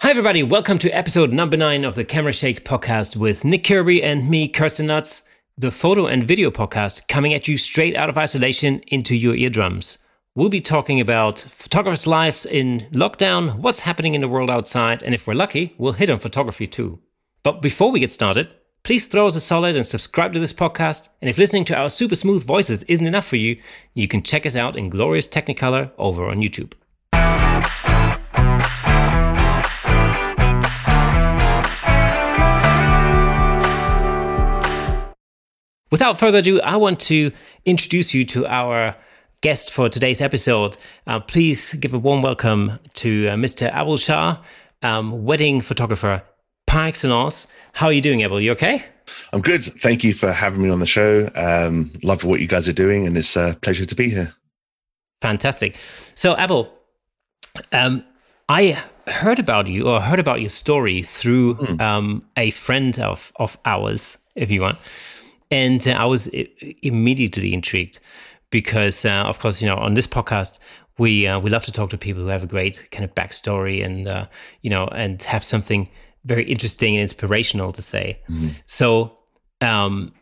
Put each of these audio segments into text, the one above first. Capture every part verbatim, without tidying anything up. Hi everybody, welcome to episode number nine of the Camera Shake podcast with Nick Kirby and me, Kirsten Nuts, the photo and video podcast coming at you straight out of isolation into your eardrums. We'll be talking about photographers' lives in lockdown, what's happening in the world outside, and if we're lucky, we'll hit on photography too. But before we get started, please throw us a solid and subscribe to this podcast, and if listening to our super smooth voices isn't enough for you, you can check us out in glorious Technicolor over on YouTube. Without further ado, I want to introduce you to our guest for today's episode. Uh, please give a warm welcome to uh, Mister Abel Shah, um, wedding photographer par excellence. How are you doing, Abel? You okay? I'm good. Thank you for having me on the show. Um, love what you guys are doing, and it's a pleasure to be here. Fantastic. So, Abel, um, I heard about you, or heard about your story through mm. um, a friend of, of ours, if you want. And uh, I was I- immediately intrigued because, uh, of course, you know, on this podcast, we uh, we love to talk to people who have a great kind of backstory and, uh, you know, and have something very interesting and inspirational to say. Mm-hmm. So, um,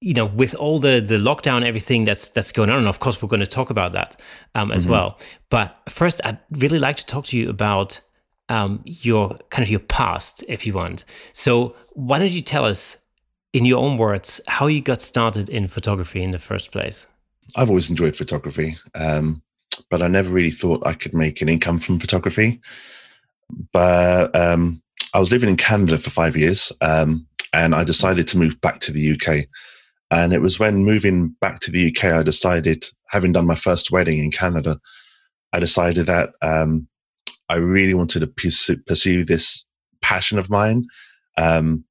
you know, with all the the lockdown, everything that's that's going on, and of course, we're going to talk about that um, as mm-hmm. well. But first, I'd really like to talk to you about um, your kind of your past, if you want. So why don't you tell us, in your own words, how you got started in photography in the first place? I've always enjoyed photography, um, but I never really thought I could make an income from photography. But um, I was living in Canada for five years um, and I decided to move back to the U K. And it was when moving back to the U K, I decided, having done my first wedding in Canada, I decided that um, I really wanted to pursue, pursue this passion of mine um,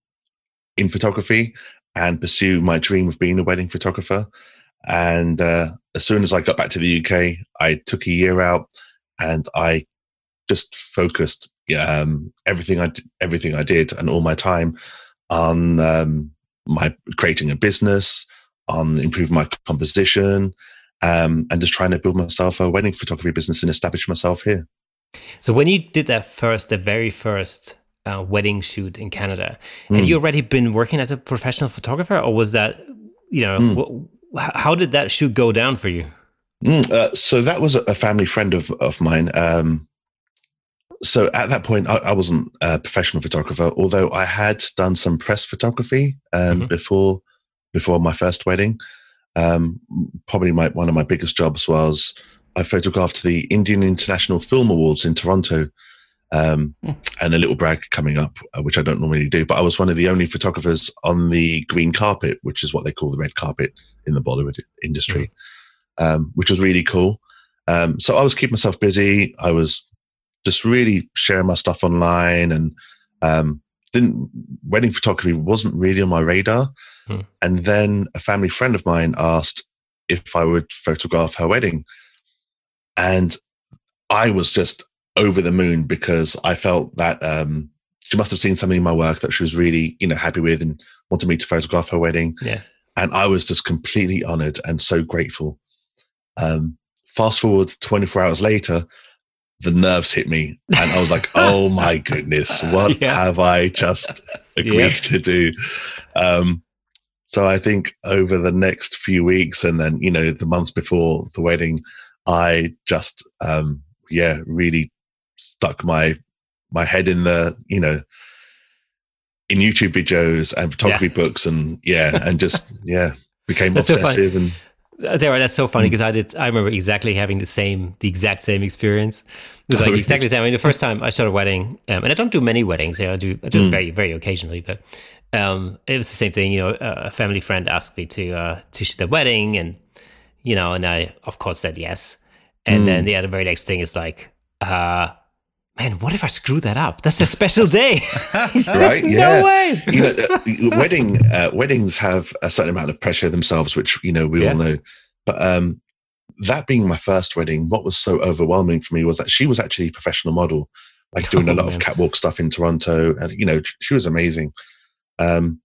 in photography and pursue my dream of being a wedding photographer. And uh, as soon as I got back to the U K, I took a year out and I just focused um, everything I everything I did and all my time on um, my creating a business, on improving my composition, um, and just trying to build myself a wedding photography business and establish myself here. So when you did that first, the very first uh, wedding shoot in Canada, mm. had you already been working as a professional photographer, or was that, you know, mm. wh- how did that shoot go down for you? Mm, uh, so that was a family friend of, of mine. Um, So at that point, I, I wasn't a professional photographer, although I had done some press photography um, mm-hmm. before before my first wedding. Um, probably my, one of my biggest jobs was I photographed the Indian International Film Awards in Toronto, um, mm. and a little brag coming up, which I don't normally do, but I was one of the only photographers on the green carpet, which is what they call the red carpet in the Bollywood industry, mm. um, which was really cool. Um, so I was keeping myself busy. I was just really sharing my stuff online, and um, didn't wedding photography wasn't really on my radar. Hmm. And then a family friend of mine asked if I would photograph her wedding. And I was just over the moon because I felt that um, she must have seen something in my work that she was really, you know, happy with and wanted me to photograph her wedding. Yeah. And I was just completely honored and so grateful. Um, fast forward twenty-four hours later, the nerves hit me and I was like, oh my goodness, what yeah. have I just agreed yeah. to do? Um, so I think over the next few weeks and then, you know, the months before the wedding, I just, um, yeah, really stuck my, my head in the, you know, in YouTube videos and photography yeah. books and yeah. And just, yeah, became That's obsessive so and Sarah, that's so funny because I did. I remember exactly having the same, the exact same experience. It was like exactly the same. I mean, the first time I shot a wedding, um, and I don't do many weddings. You know, I do, I do mm. very, very occasionally. But um, it was the same thing. You know, a family friend asked me to uh, to shoot their wedding, and you know, and I of course said yes. And mm. then yeah, the very next thing is like, uh, man, what if I screw that up? That's a special day, right? Yeah. No way. You know, uh, wedding uh, weddings have a certain amount of pressure themselves, which you know we yeah. all know. But um, that being my first wedding, what was so overwhelming for me was that she was actually a professional model, like doing oh, a lot man. of catwalk stuff in Toronto, and you know she was amazing. Um,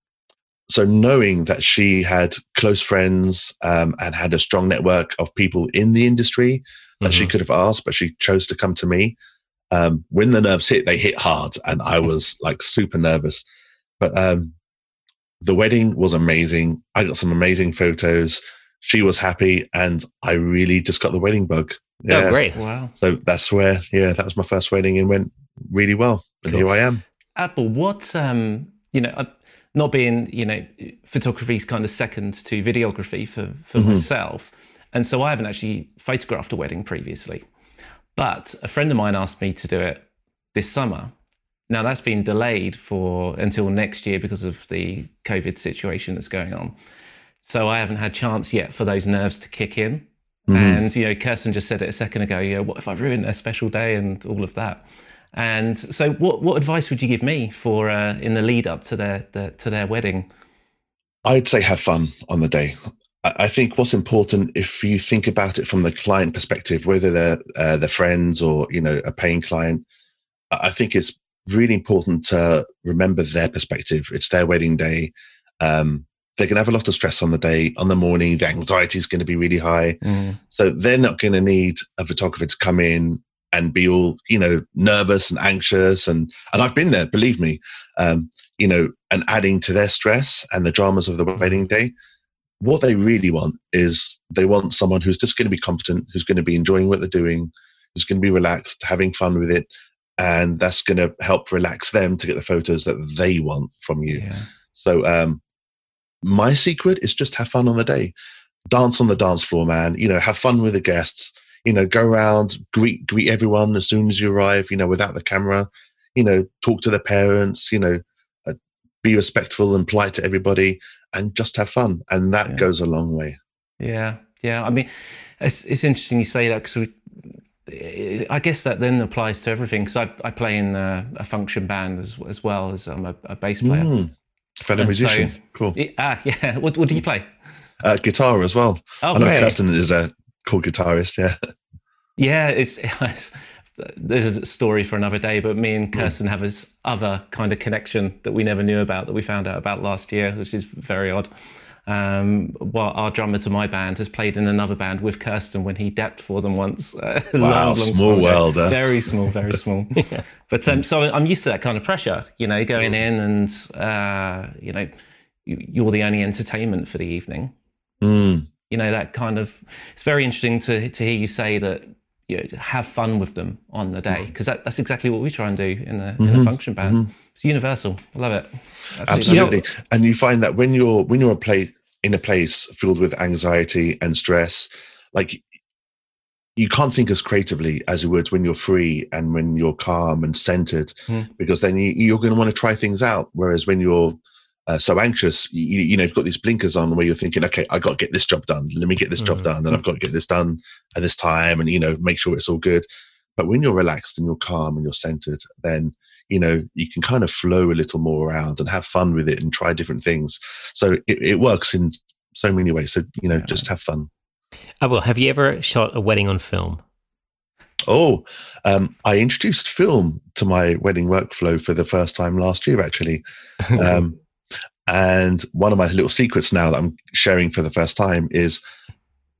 so knowing that she had close friends um, and had a strong network of people in the industry that mm-hmm. she could have asked, but she chose to come to me. um, when the nerves hit, they hit hard. And I was like super nervous. But um, the wedding was amazing. I got some amazing photos. She was happy. And I really just got the wedding bug. Yeah. Oh, great. Wow. So that's where, yeah, that was my first wedding and went really well. And cool. Here I am. Apple, what, um, you know, not being, you know, photography is kind of second to videography for, for mm-hmm. myself. And so I haven't actually photographed a wedding previously. But a friend of mine asked me to do it this summer. Now that's been delayed for until next year because of the COVID situation that's going on. So I haven't had chance yet for those nerves to kick in. Mm-hmm. And, you know, Kirsten just said it a second ago, you know, what if I ruined a special day and all of that? And so what, what advice would you give me for uh, in the lead up to their, their to their wedding? I'd say have fun on the day. I think what's important, if you think about it from the client perspective, whether they're uh, their friends or, you know, a paying client, I think it's really important to remember their perspective. It's their wedding day. Um, they're going to have a lot of stress on the day, on the morning. The anxiety is going to be really high. Mm. So they're not going to need a photographer to come in and be all, you know, nervous and anxious. And, and I've been there, believe me, um, you know, and adding to their stress and the dramas of the wedding day. What they really want is they want someone who's just going to be competent, who's going to be enjoying what they're doing, who's going to be relaxed, having fun with it. And that's going to help relax them to get the photos that they want from you. Yeah. So um, my secret is just have fun on the day. Dance on the dance floor, man. You know, have fun with the guests. You know, go around, greet greet everyone as soon as you arrive, you know, without the camera. You know, talk to the parents, you know, uh, be respectful and polite to everybody. And just have fun. And that yeah. goes a long way. Yeah. Yeah. I mean, it's it's interesting you say that because I guess that then applies to everything. Because I, I play in a, a function band as, as well as I'm a, a bass player. Mm. Fellow and musician. So, cool. Ah, yeah. What, what do you play? Uh, guitar as well. Oh, I know really? Kirsten is a cool guitarist. Yeah. Yeah. It's, it's there's a story for another day, but me and Kirsten have this other kind of connection that we never knew about, that we found out about last year, which is very odd. Um, well, our drummer to my band has played in another band with Kirsten when he depped for them once. Uh, wow, long, long small world. Huh? Very small, very small. Yeah. But um, so I'm used to that kind of pressure, you know, going in and, uh, you know, you're the only entertainment for the evening. Mm. You know, that kind of, it's very interesting to to hear you say that, you know, have fun with them on the day, because that, that's exactly what we try and do in a, mm-hmm. in a function band. Mm-hmm. It's universal. I love it. Absolutely. Absolutely. Yeah. And you find that when you're when you're a play, in a place filled with anxiety and stress, like you can't think as creatively as you would when you're free and when you're calm and centered, mm. because then you, you're going to want to try things out. Whereas when you're uh, so anxious, you, you know, you've got these blinkers on where you're thinking, okay, I got to get this job done. Let me get this mm. job done. And I've got to get this done at this time and, you know, make sure it's all good. But when you're relaxed and you're calm and you're centered, then, you know, you can kind of flow a little more around and have fun with it and try different things. So it, it works in so many ways. So, you know, yeah. just have fun. Abel, have you ever shot a wedding on film? Oh, um, I introduced film to my wedding workflow for the first time last year, actually. Um And one of my little secrets now that I'm sharing for the first time is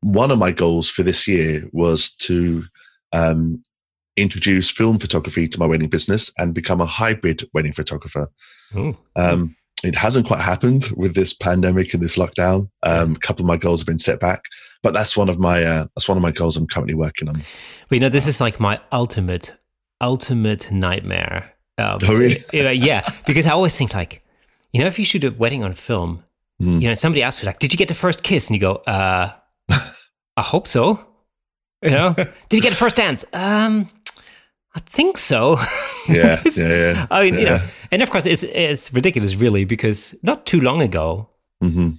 one of my goals for this year was to um, introduce film photography to my wedding business and become a hybrid wedding photographer. Um, it hasn't quite happened with this pandemic and this lockdown. Um, a couple of my goals have been set back, but that's one of my uh, that's one of my goals I'm currently working on. Well, you know, this is like my ultimate, ultimate nightmare. Um, oh, really? Yeah, because I always think like, you know, if you shoot a wedding on film, mm. you know, somebody asks you like, did you get the first kiss? And you go, uh, I hope so. You know, did you get the first dance? Um, I think so. Yeah, yeah, yeah. I mean, yeah. You know, and of course it's, it's ridiculous really, because not too long ago, mm-hmm.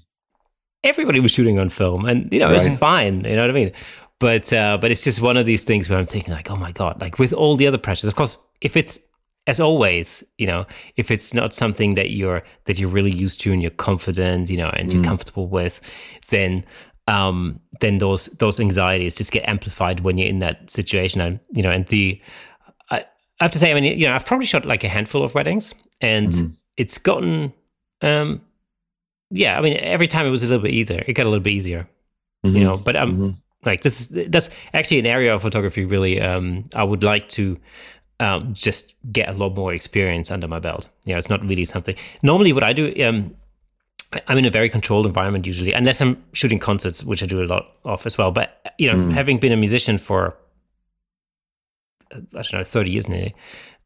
everybody was shooting on film and, you know, right. It was fine. You know what I mean? But, uh, but it's just one of these things where I'm thinking like, oh my God, like with all the other pressures, of course, if it's, as always, you know, if it's not something that you're that you're really used to and you're confident, you know, and you're mm. comfortable with, then um, then those those anxieties just get amplified when you're in that situation. And you know, and the I, I have to say, I mean, you know, I've probably shot like a handful of weddings, and mm. it's gotten, um, yeah, I mean, every time it was a little bit easier. It got a little bit easier, mm-hmm. you know. But um, mm-hmm. like this is that's actually an area of photography really. Um, I would like to. um, just get a lot more experience under my belt. You know, it's not really something. Normally what I do, um, I'm in a very controlled environment usually, unless I'm shooting concerts, which I do a lot of as well. But, you know, mm. having been a musician for, I don't know, thirty years nearly,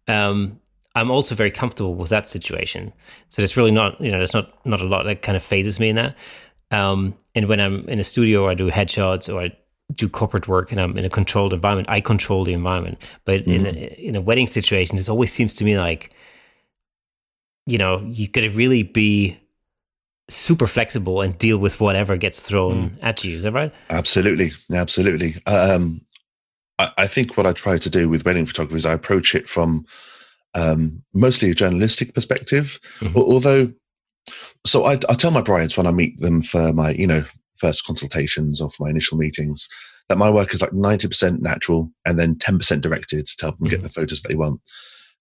um, I'm also very comfortable with that situation. So there's really not, you know, there's not, not a lot that kind of phases me in that. Um, and when I'm in a studio or I do headshots or I do corporate work and I'm in a controlled environment, I control the environment. But mm. in, a, in a wedding situation, it always seems to me like, you know, you gotta really be super flexible and deal with whatever gets thrown mm. at you. Is that right? Absolutely. Absolutely. Um, I, I think what I try to do with wedding photography is I approach it from Um, mostly a journalistic perspective, mm-hmm. although, so I, I tell my brides when I meet them for my, you know, first consultations or for my initial meetings, that my work is like ninety percent natural and then ten percent directed to help them mm-hmm. get the photos that they want.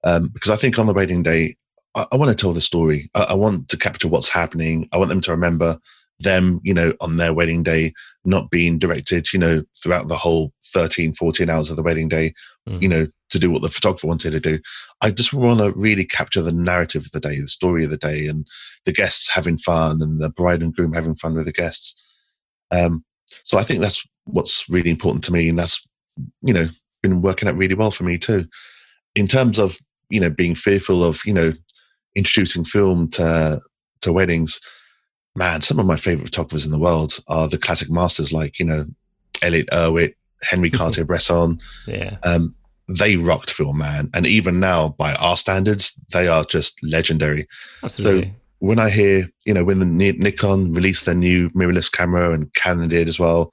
Um, because I think on the wedding day, I, I want to tell the story. I, I want to capture what's happening. I want them to remember them, you know, on their wedding day, not being directed, you know, throughout the whole thirteen, fourteen hours of the wedding day, mm. you know, to do what the photographer wanted to do. I just want to really capture the narrative of the day, the story of the day, and the guests having fun and the bride and groom having fun with the guests. Um, so I think that's what's really important to me. And that's, you know, been working out really well for me too. In terms of, you know, being fearful of, you know, introducing film to, to weddings, man, some of my favorite photographers in the world are the classic masters like, you know, Elliot Erwitt, Henry Cartier-Bresson. Yeah. Um, they rocked film, man. And even now, by our standards, they are just legendary. Absolutely. So when I hear, you know, when the Nikon released their new mirrorless camera and Canon did as well,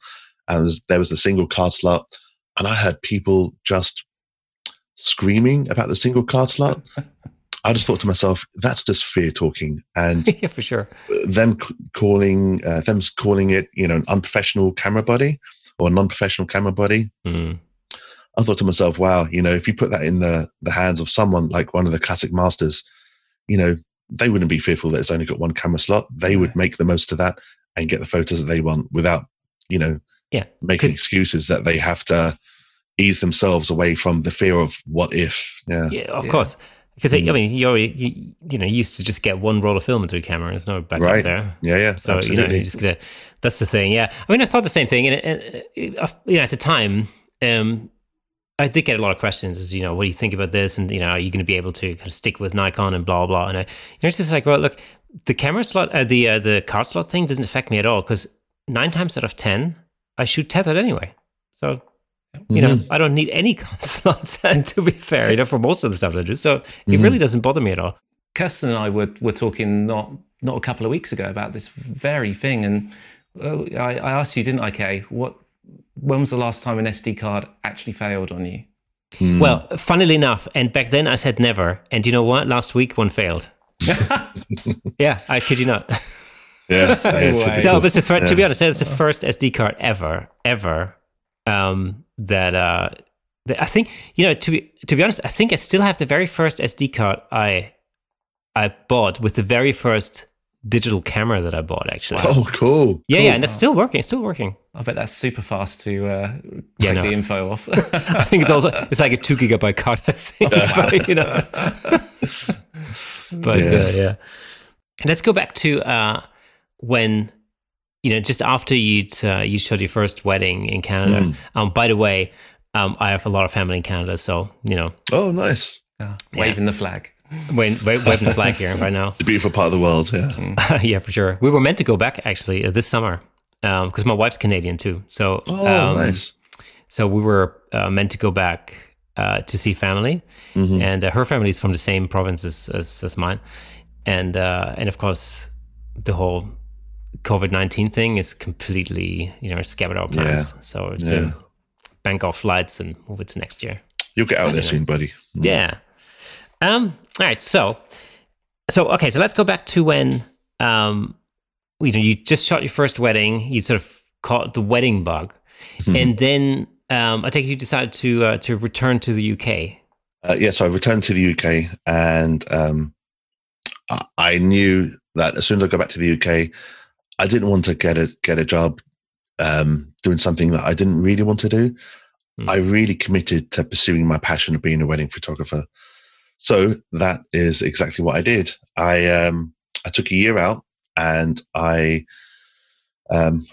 and there was the single card slot, and I heard people just screaming about the single card slot. I just thought to myself, that's just fear talking, and yeah, for sure, them calling uh, them calling it, you know, an unprofessional camera body or a non-professional camera body. Mm. I thought to myself, wow, you know, if you put that in the the hands of someone like one of the classic masters, you know, they wouldn't be fearful that it's only got one camera slot. They yeah. would make the most of that and get the photos that they want without, you know, yeah, making excuses that they have to ease themselves away from the fear of what if. Yeah, yeah, of yeah. course. Because, I mean, you're, you, you know, you used to just get one roll of film into a camera. There's no backup right. there. Yeah, yeah, so, absolutely. You know, you just gotta, that's the thing, yeah. I mean, I thought the same thing. And, and you know, at the time, um, I did get a lot of questions as, you know, what do you think about this? And, you know, are you going to be able to kind of stick with Nikon and blah, blah. And I, you know, it's just like, well, look, the camera slot, uh, the uh, the card slot thing doesn't affect me at all because nine times out of ten, I shoot tethered anyway. So... You know, mm-hmm. I don't need any slots, and to be fair, you know, for most of the stuff that I do, so mm-hmm. it really doesn't bother me at all. Kirsten and I were were talking not not a couple of weeks ago about this very thing, and uh, I, I asked you, didn't I, Kay? What? When was the last time an S D card actually failed on you? Mm. Well, funnily enough, and back then I said never, and you know what? Last week one failed. Yeah, I kid you not. Yeah, yeah, so but first, yeah. to be honest, it's the first S D card ever, ever. Um, that, uh, that I think, you know, to be, to be honest, I think I still have the very first S D card I I bought with the very first digital camera that I bought, actually. Oh, cool. Yeah, cool. Yeah, and it's still working, it's still working. I bet that's super fast to uh, take yeah, no. the info off. I think it's also, it's like a two gigabyte card, I think, but, you know. But, yeah. Uh, yeah. Let's go back to uh, when... You know, just after you'd, uh, you shot your first wedding in Canada. Mm. Um, by the way, um, I have a lot of family in Canada, so, you know. Oh, nice. Yeah. Waving the flag. Waving wave, wave the flag here right now. It's a beautiful part of the world, yeah. Mm. Yeah, for sure. We were meant to go back, actually, uh, this summer, because um, my wife's Canadian, too. So, oh, um, nice. So we were uh, meant to go back uh, to see family, mm-hmm. and uh, her family is from the same province as, as, as mine. And, uh, and, of course, the whole... COVID nineteen thing is completely, you know, scattered our plans. Yeah. So it's yeah. bank off flights and move it to next year. You'll get out there soon, buddy. Mm. Yeah. Um, all right. So, so, okay. So let's go back to when, um, you know, you just shot your first wedding, you sort of caught the wedding bug. Hmm. And then, um, I take it you decided to, uh, to return to the U K. Uh, yeah. So I returned to the U K and, um, I, I knew that as soon as I go back to the U K, I didn't want to get a get a job um, doing something that I didn't really want to do. Mm. I really committed to pursuing my passion of being a wedding photographer. So that is exactly what I did. I um, I took a year out and I um,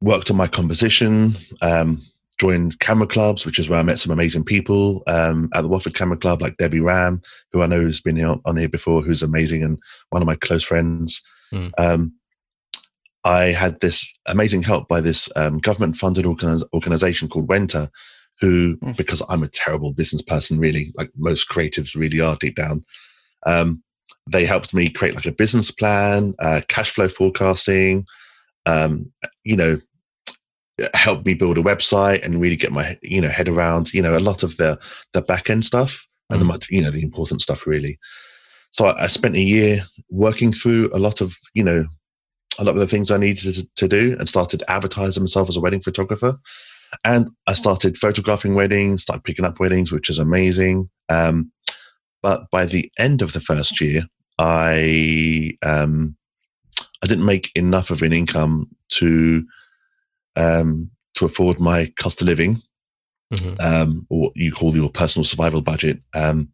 worked on my composition, um, joined camera clubs, which is where I met some amazing people um, at the Wofford camera club, like Debbie Ram, who I know has been here, on here before, who's amazing and one of my close friends. Mm. Um, I had this amazing help by this um, government-funded organiz- organization called Wenta, who, mm. because I'm a terrible business person, really, like most creatives really are deep down, um, they helped me create like a business plan, uh, cash flow forecasting, um, you know, helped me build a website and really get my, you know, head around, you know, a lot of the, the back-end stuff mm. and the much, you know, the important stuff, really. So I, I spent a year working through a lot of, you know, a lot of the things I needed to, to do, and started advertising myself as a wedding photographer. And I started photographing weddings, started picking up weddings, which is amazing. Um, but by the end of the first year, I um, I didn't make enough of an income to um, to afford my cost of living, mm-hmm. um, or what you call your personal survival budget. Um,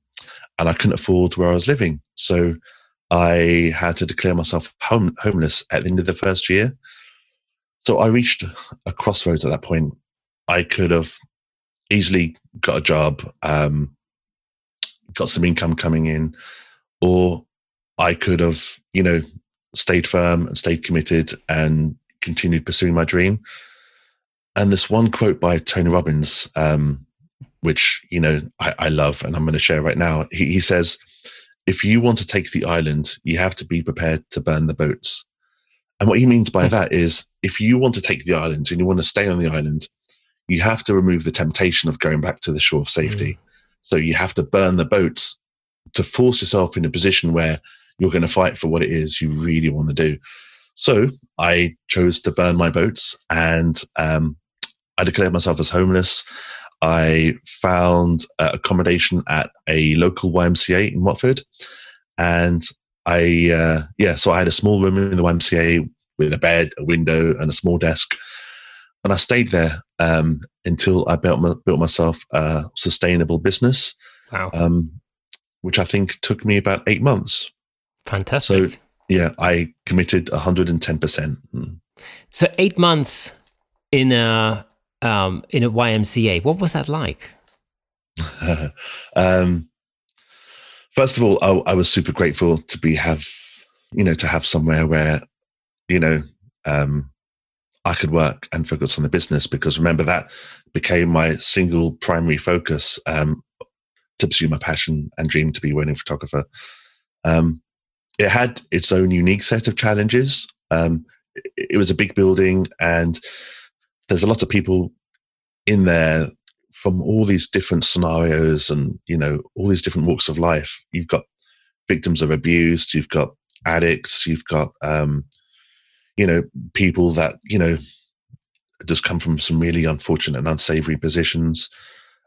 and I couldn't afford where I was living. So I had to declare myself home, homeless at the end of the first year. So I reached a crossroads at that point. I could have easily got a job, um, got some income coming in, or I could have, you know, stayed firm and stayed committed and continued pursuing my dream. And this one quote by Tony Robbins, um, which, you know, I, I love, and I'm going to share right now. He, he says, "If you want to take the island, you have to be prepared to burn the boats." And what he means by that is, if you want to take the island and you want to stay on the island, you have to remove the temptation of going back to the shore of safety. Mm. So you have to burn the boats to force yourself in a position where you're going to fight for what it is you really want to do. So I chose to burn my boats, and um, I declared myself as homeless. I found uh, accommodation at a local Y M C A in Watford, and I uh, yeah, so I had a small room in the Y M C A with a bed, a window, and a small desk, and I stayed there um, until I built my, built myself a sustainable business. Wow. Um, which I think took me about eight months. Fantastic. So yeah, I committed a hundred and ten percent. So eight months in a. Um, in a Y M C A. What was that like? um, first of all, I, I was super grateful to be have, you know, to have somewhere where, you know, um, I could work and focus on the business, because remember, that became my single primary focus um, to pursue my passion and dream to be a wedding photographer. Um, it had its own unique set of challenges. Um, it, it was a big building, and there's a lot of people in there from all these different scenarios and, you know, all these different walks of life. You've got victims of abuse, you've got addicts, you've got, um, you know, people that, you know, just come from some really unfortunate and unsavory positions.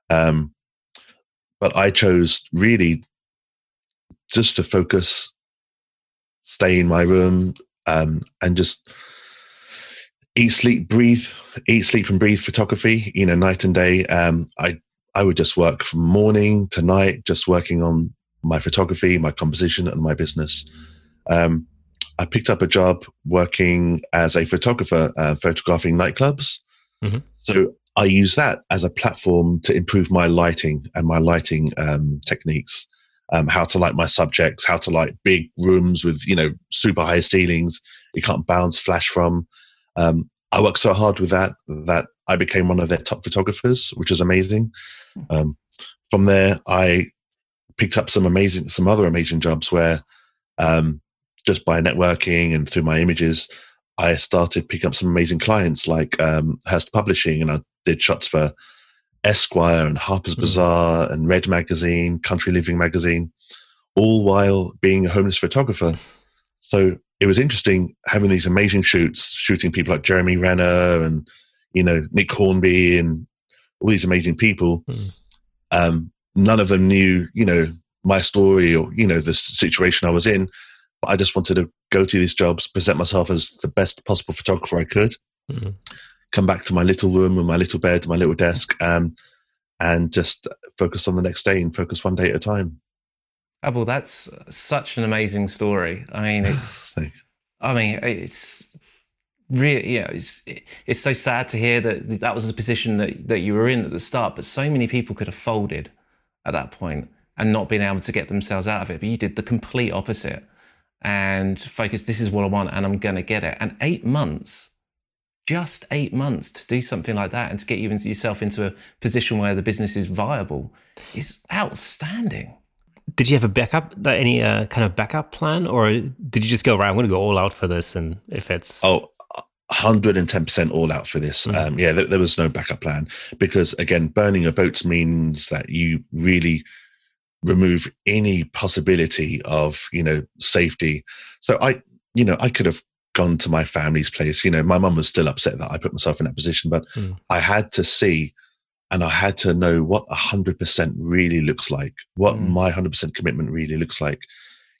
Um, but I chose really just to focus, stay in my room, um, and just eat, sleep, breathe, eat, sleep and breathe photography, you know, night and day. Um, I, I would just work from morning to night, just working on my photography, my composition, and my business. Um, I picked up a job working as a photographer, uh, photographing nightclubs. Mm-hmm. So I use that as a platform to improve my lighting and my lighting um, techniques, um, how to light my subjects, how to light big rooms with, you know, super high ceilings you can't bounce flash from. Um, I worked so hard with that that I became one of their top photographers, which was amazing. Um, from there, I picked up some amazing, some other amazing jobs where, um, just by networking and through my images, I started picking up some amazing clients like um, Hearst Publishing, and I did shots for Esquire and Harper's mm-hmm. Bazaar and Red Magazine, Country Living Magazine, all while being a homeless photographer. So it was interesting having these amazing shoots, shooting people like Jeremy Renner and, you know, Nick Hornby and all these amazing people. Mm. Um, none of them knew, you know, my story or, you know, the situation I was in, but I just wanted to go to these jobs, present myself as the best possible photographer I could, mm. come back to my little room with my little bed, my little desk, um, and just focus on the next day and focus one day at a time. Abel, that's such an amazing story. I mean, it's, I mean, it's really, you know, it's, it's so sad to hear that that was the position that, that you were in at the start, but so many people could have folded at that point and not been able to get themselves out of it. But you did the complete opposite and focused, this is what I want and I'm going to get it. And eight months, just eight months to do something like that and to get you into yourself into a position where the business is viable is outstanding. Did you have a backup, any uh, kind of backup plan, or did you just go, right, I'm going to go all out for this? And if it's... Oh, one hundred ten percent all out for this. Mm. Um, yeah, there, there was no backup plan because, again, burning your boats means that you really remove any possibility of, you know, safety. So I, you know, I could have gone to my family's place. You know, my mum was still upset that I put myself in that position, but mm. I had to see and I had to know what one hundred percent really looks like, what mm. my one hundred percent commitment really looks like.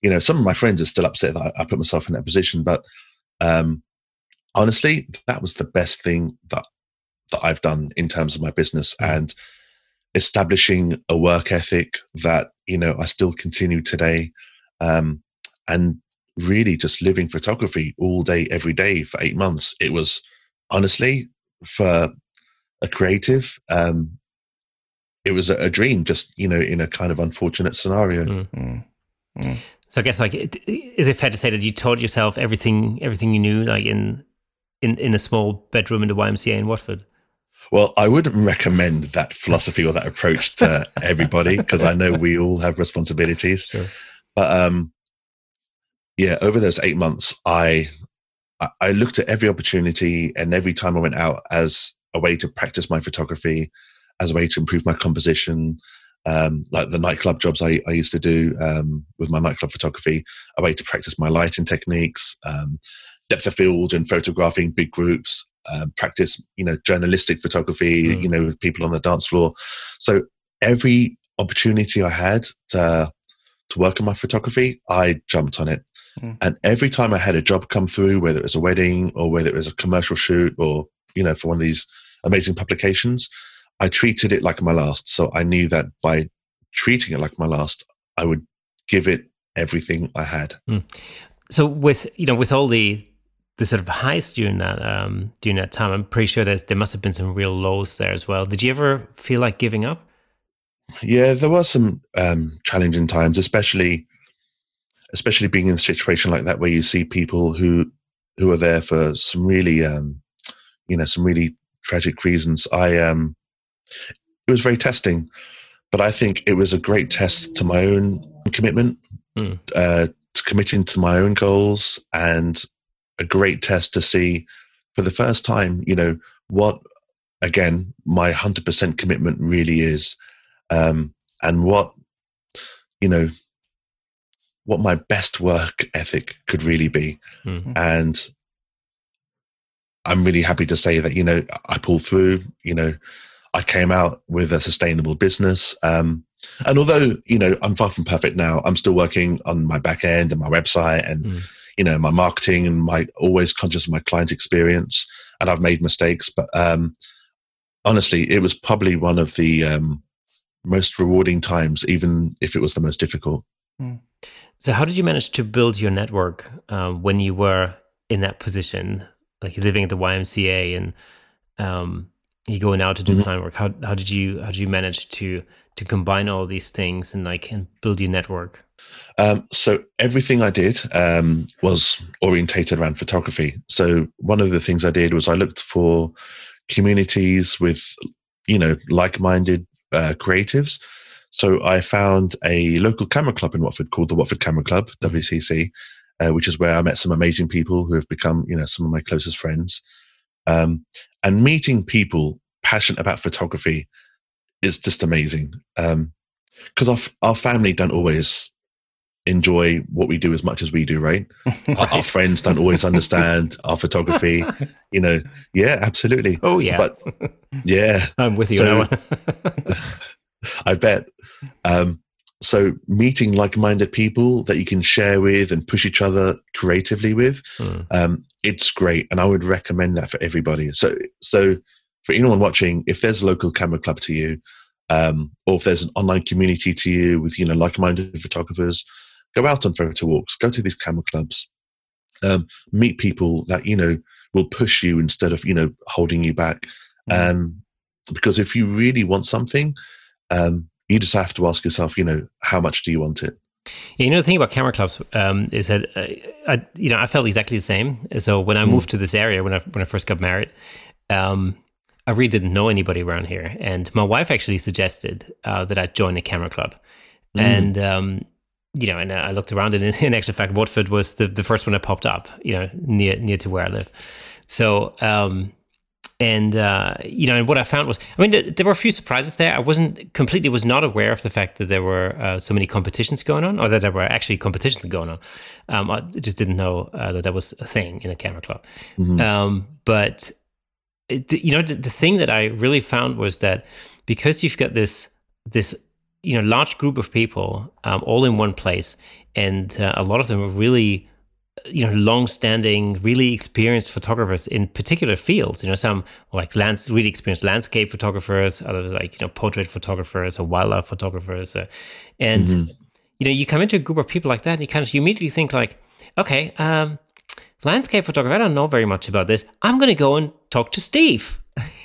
You know, some of my friends are still upset that I put myself in that position, but um, honestly, that was the best thing that that I've done in terms of my business and establishing a work ethic that, you know, I still continue today, um, and really just living photography all day, every day for eight months. It was honestly for... a creative, um, it was a, a dream, just, you know, in a kind of unfortunate scenario. Mm-hmm. Mm. So I guess, like, it, is it fair to say that you taught yourself everything, everything you knew, like in, in, in a small bedroom in the Y M C A in Watford? Well, I wouldn't recommend that philosophy or that approach to everybody, because I know we all have responsibilities. Sure. But um, yeah, over those eight months, I I looked at every opportunity and every time I went out as a way to practice my photography, as a way to improve my composition, um, like the nightclub jobs I, I used to do um, with my nightclub photography, a way to practice my lighting techniques, um, depth of field and photographing big groups, uh, practice, you know, journalistic photography, mm. you know, with people on the dance floor. So every opportunity I had to, to work on my photography, I jumped on it. Mm. And every time I had a job come through, whether it was a wedding or whether it was a commercial shoot or, you know, for one of these amazing publications, I treated it like my last. So I knew that by treating it like my last, I would give it everything I had. Mm. So with, you know, with all the the sort of highs during that um, during that time, I'm pretty sure there's, there must have been some real lows there as well. Did you ever feel like giving up? Yeah, there were some um, challenging times, especially especially being in a situation like that where you see people who who are there for some really, um, you know, some really tragic reasons. I um, it was very testing, but I think it was a great test to my own commitment, mm. uh, to committing to my own goals, and a great test to see for the first time, you know, what again my one hundred percent commitment really is, um, and what, you know, what my best work ethic could really be, mm-hmm. and I'm really happy to say that, you know, I pulled through. You know, I came out with a sustainable business. Um, and although, you know, I'm far from perfect now, I'm still working on my back end and my website and, mm. you know, my marketing and my always conscious of my client experience. And I've made mistakes, but um, honestly, it was probably one of the um, most rewarding times, even if it was the most difficult. Mm. So how did you manage to build your network uh, when you were in that position? Like you're living at the Y M C A and um, you're going out to do mm-hmm. client work. How how did you how did you manage to to combine all these things and like and build your network? Um, so everything I did um, was orientated around photography. So one of the things I did was I looked for communities with, you know, like-minded uh, creatives. So I found a local camera club in Watford called the Watford Camera Club, mm-hmm. W C C. Uh, which is where I met some amazing people who have become, you know, some of my closest friends. Um, and meeting people passionate about photography is just amazing. Um, because our, f- our family don't always enjoy what we do as much as we do, right? right. Our, our friends don't always understand our photography, you know. Yeah, absolutely. Oh, yeah. But yeah. I'm with you so, now. I bet. Um, So meeting like-minded people that you can share with and push each other creatively with, mm. um, it's great. And I would recommend that for everybody. So so for anyone watching, if there's a local camera club to you, Um, or if there's an online community to you with, you know, like-minded photographers, go out on photo walks, go to these camera clubs, um, meet people that, you know, will push you instead of, you know, holding you back. Um, because if you really want something, um, you just have to ask yourself, you know, how much do you want it? You know, the thing about camera clubs um, is that, uh, I, you know, I felt exactly the same. So when I moved mm. to this area, when I when I first got married, um, I really didn't know anybody around here. And my wife actually suggested uh, that I join a camera club. Mm. And, um, you know, and I looked around and in, in actual fact, Watford was the, the first one that popped up, you know, near near to where I live. So, um, and, uh, you know, and what I found was, I mean, th- there were a few surprises there. I wasn't completely, was not aware of the fact that there were uh, so many competitions going on, or that there were actually competitions going on. Um, I just didn't know uh, that that was a thing in a camera club. Mm-hmm. Um, but, it, you know, the, the thing that I really found was that because you've got this, this you know, large group of people um, all in one place, and uh, a lot of them are really, you know, long-standing, really experienced photographers in particular fields. You know, some like lands, really experienced landscape photographers, other like, you know, portrait photographers or wildlife photographers. Uh, and, mm-hmm. you know, you come into a group of people like that and you kind of you immediately think like, okay, um, landscape photographer, I don't know very much about this. I'm going to go and talk to Steve,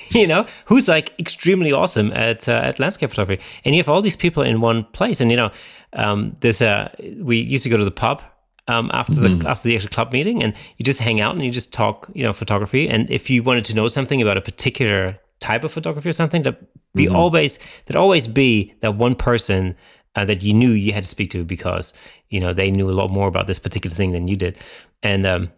you know, who's like extremely awesome at uh, at landscape photography. And you have all these people in one place. And, you know, um, there's a, we used to go to the pub Um, after the mm. after the actual club meeting, and you just hang out and you just talk, you know, photography. And if you wanted to know something about a particular type of photography or something, that be mm-hmm. always that always be that one person uh, that you knew you had to speak to because you know they knew a lot more about this particular thing than you did. And um,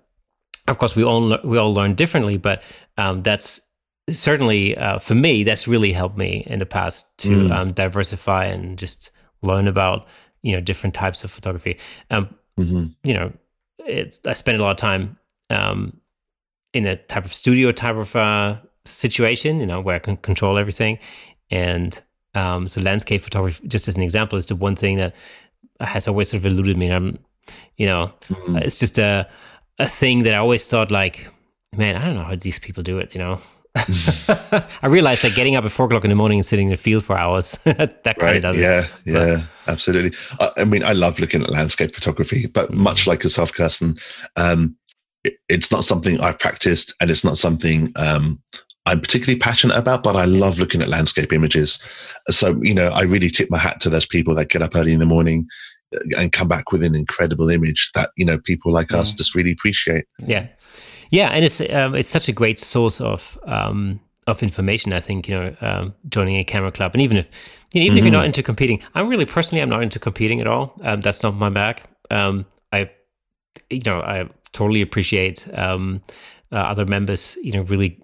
of course, we all we all learn differently, but um, that's certainly uh, for me that's really helped me in the past to mm. um, diversify and just learn about you know different types of photography. Um, Mm-hmm. You know, it's, I spend a lot of time um, in a type of studio type of uh, situation, you know, where I can control everything. And um, so landscape photography, just as an example, is the one thing that has always sort of eluded me. And I'm, you know, mm-hmm. it's just a, a thing that I always thought like, man, I don't know how these people do it, you know. I realized that getting up at four o'clock in the morning and sitting in the field for hours, that kind right, of does yeah, it. Yeah, yeah, absolutely. I, I mean, I love looking at landscape photography, but much like yourself, Kirsten, um, it, it's not something I've practiced and it's not something um, I'm particularly passionate about, but I love looking at landscape images. So, you know, I really tip my hat to those people that get up early in the morning and come back with an incredible image that, you know, people like yeah. us just really appreciate. Yeah. Yeah, and it's um, it's such a great source of um, of information. I think you know, um, joining a camera club, and even if you know, even mm-hmm. if you're not into competing, I'm really personally I'm not into competing at all. Um, that's not my bag. Um, I, you know, I totally appreciate um, uh, other members, you know, really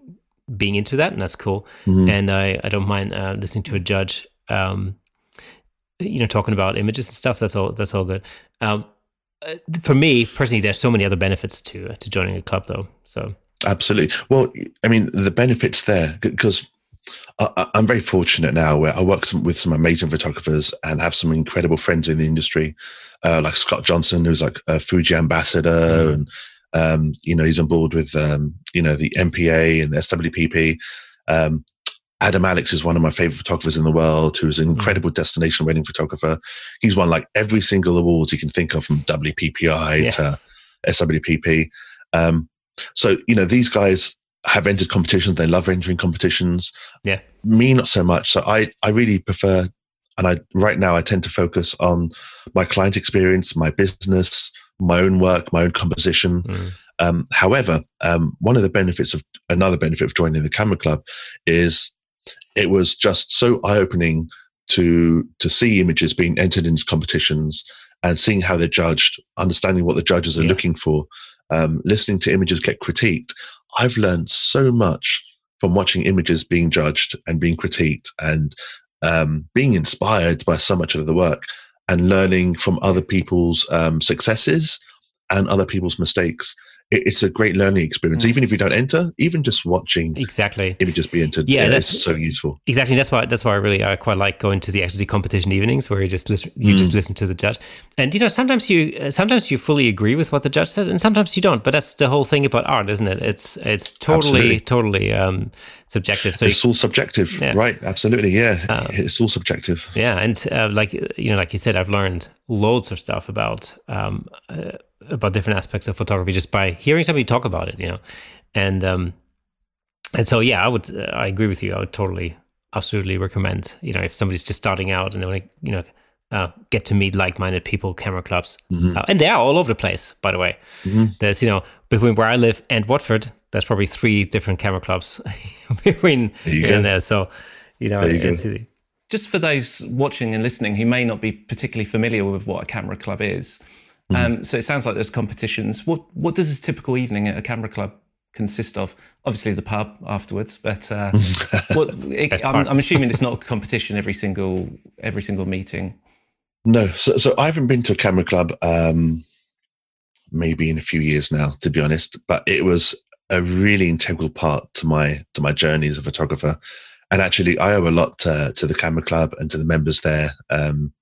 being into that, and that's cool. Mm-hmm. And I, I don't mind uh, listening to a judge, um, you know, talking about images and stuff. That's all. That's all good. Um, For me personally, there's so many other benefits to to joining a club, though. So absolutely. Well, I mean, the benefits there because I, I'm very fortunate now where I work some, with some amazing photographers and have some incredible friends in the industry, uh, like Scott Johnson, who's like a Fuji ambassador, mm-hmm. and um, you know he's on board with um, you know the M P A and the S W P P. Um, Adam Alex is one of my favorite photographers in the world, who's an incredible mm. destination wedding photographer. He's won like every single award you can think of, from W P P I yeah. to S W P P. Um, so, you know, these guys have entered competitions. They love entering competitions. Yeah. Me, not so much. So I, I really prefer, and I right now I tend to focus on my client experience, my business, my own work, my own composition. Mm. Um, however, um, one of the benefits of, another benefit of joining the camera club is it was just so eye-opening to to see images being entered into competitions and seeing how they're judged, understanding what the judges are yeah. looking for, um, listening to images get critiqued. I've learned so much from watching images being judged and being critiqued and um, being inspired by so much of the work and learning from other people's um, successes and other people's mistakes. it's a great learning experience, mm. even if you don't enter, even just watching exactly images be entered. Yeah, yeah, that's so useful. Exactly, that's why that's why I really I quite like going to the Ecstasy competition evenings where you just listen, you mm. just listen to the judge, and you know sometimes you sometimes you fully agree with what the judge says, and sometimes you don't. But that's the whole thing about art, isn't it? It's it's totally absolutely. totally um, subjective. So it's you, all subjective, yeah. right? Absolutely, yeah. Um, it's all subjective. Yeah, and uh, like you know, like you said, I've learned loads of stuff about um, uh, about different aspects of photography just by hearing somebody talk about it, you know, and um, and so yeah, I would uh, I agree with you. I would totally, absolutely recommend, you know, if somebody's just starting out and they want to, you know, uh, get to meet like-minded people, camera clubs, mm-hmm. uh, and they are all over the place. By the way, mm-hmm. there's you know between where I live and Watford, there's probably three different camera clubs between there you and there. So you know, there you it's go. easy. Just for those watching and listening who may not be particularly familiar with what a camera club is, mm-hmm. um, so it sounds like there's competitions. What what does a typical evening at a camera club consist of? Obviously the pub afterwards, but uh, what, it, I'm, I'm assuming it's not a competition every single every single meeting. No, so, so I haven't been to a camera club um, maybe in a few years now, to be honest. But it was a really integral part to my to my journey as a photographer. And actually, I owe a lot to, to the camera club and to the members there. Um,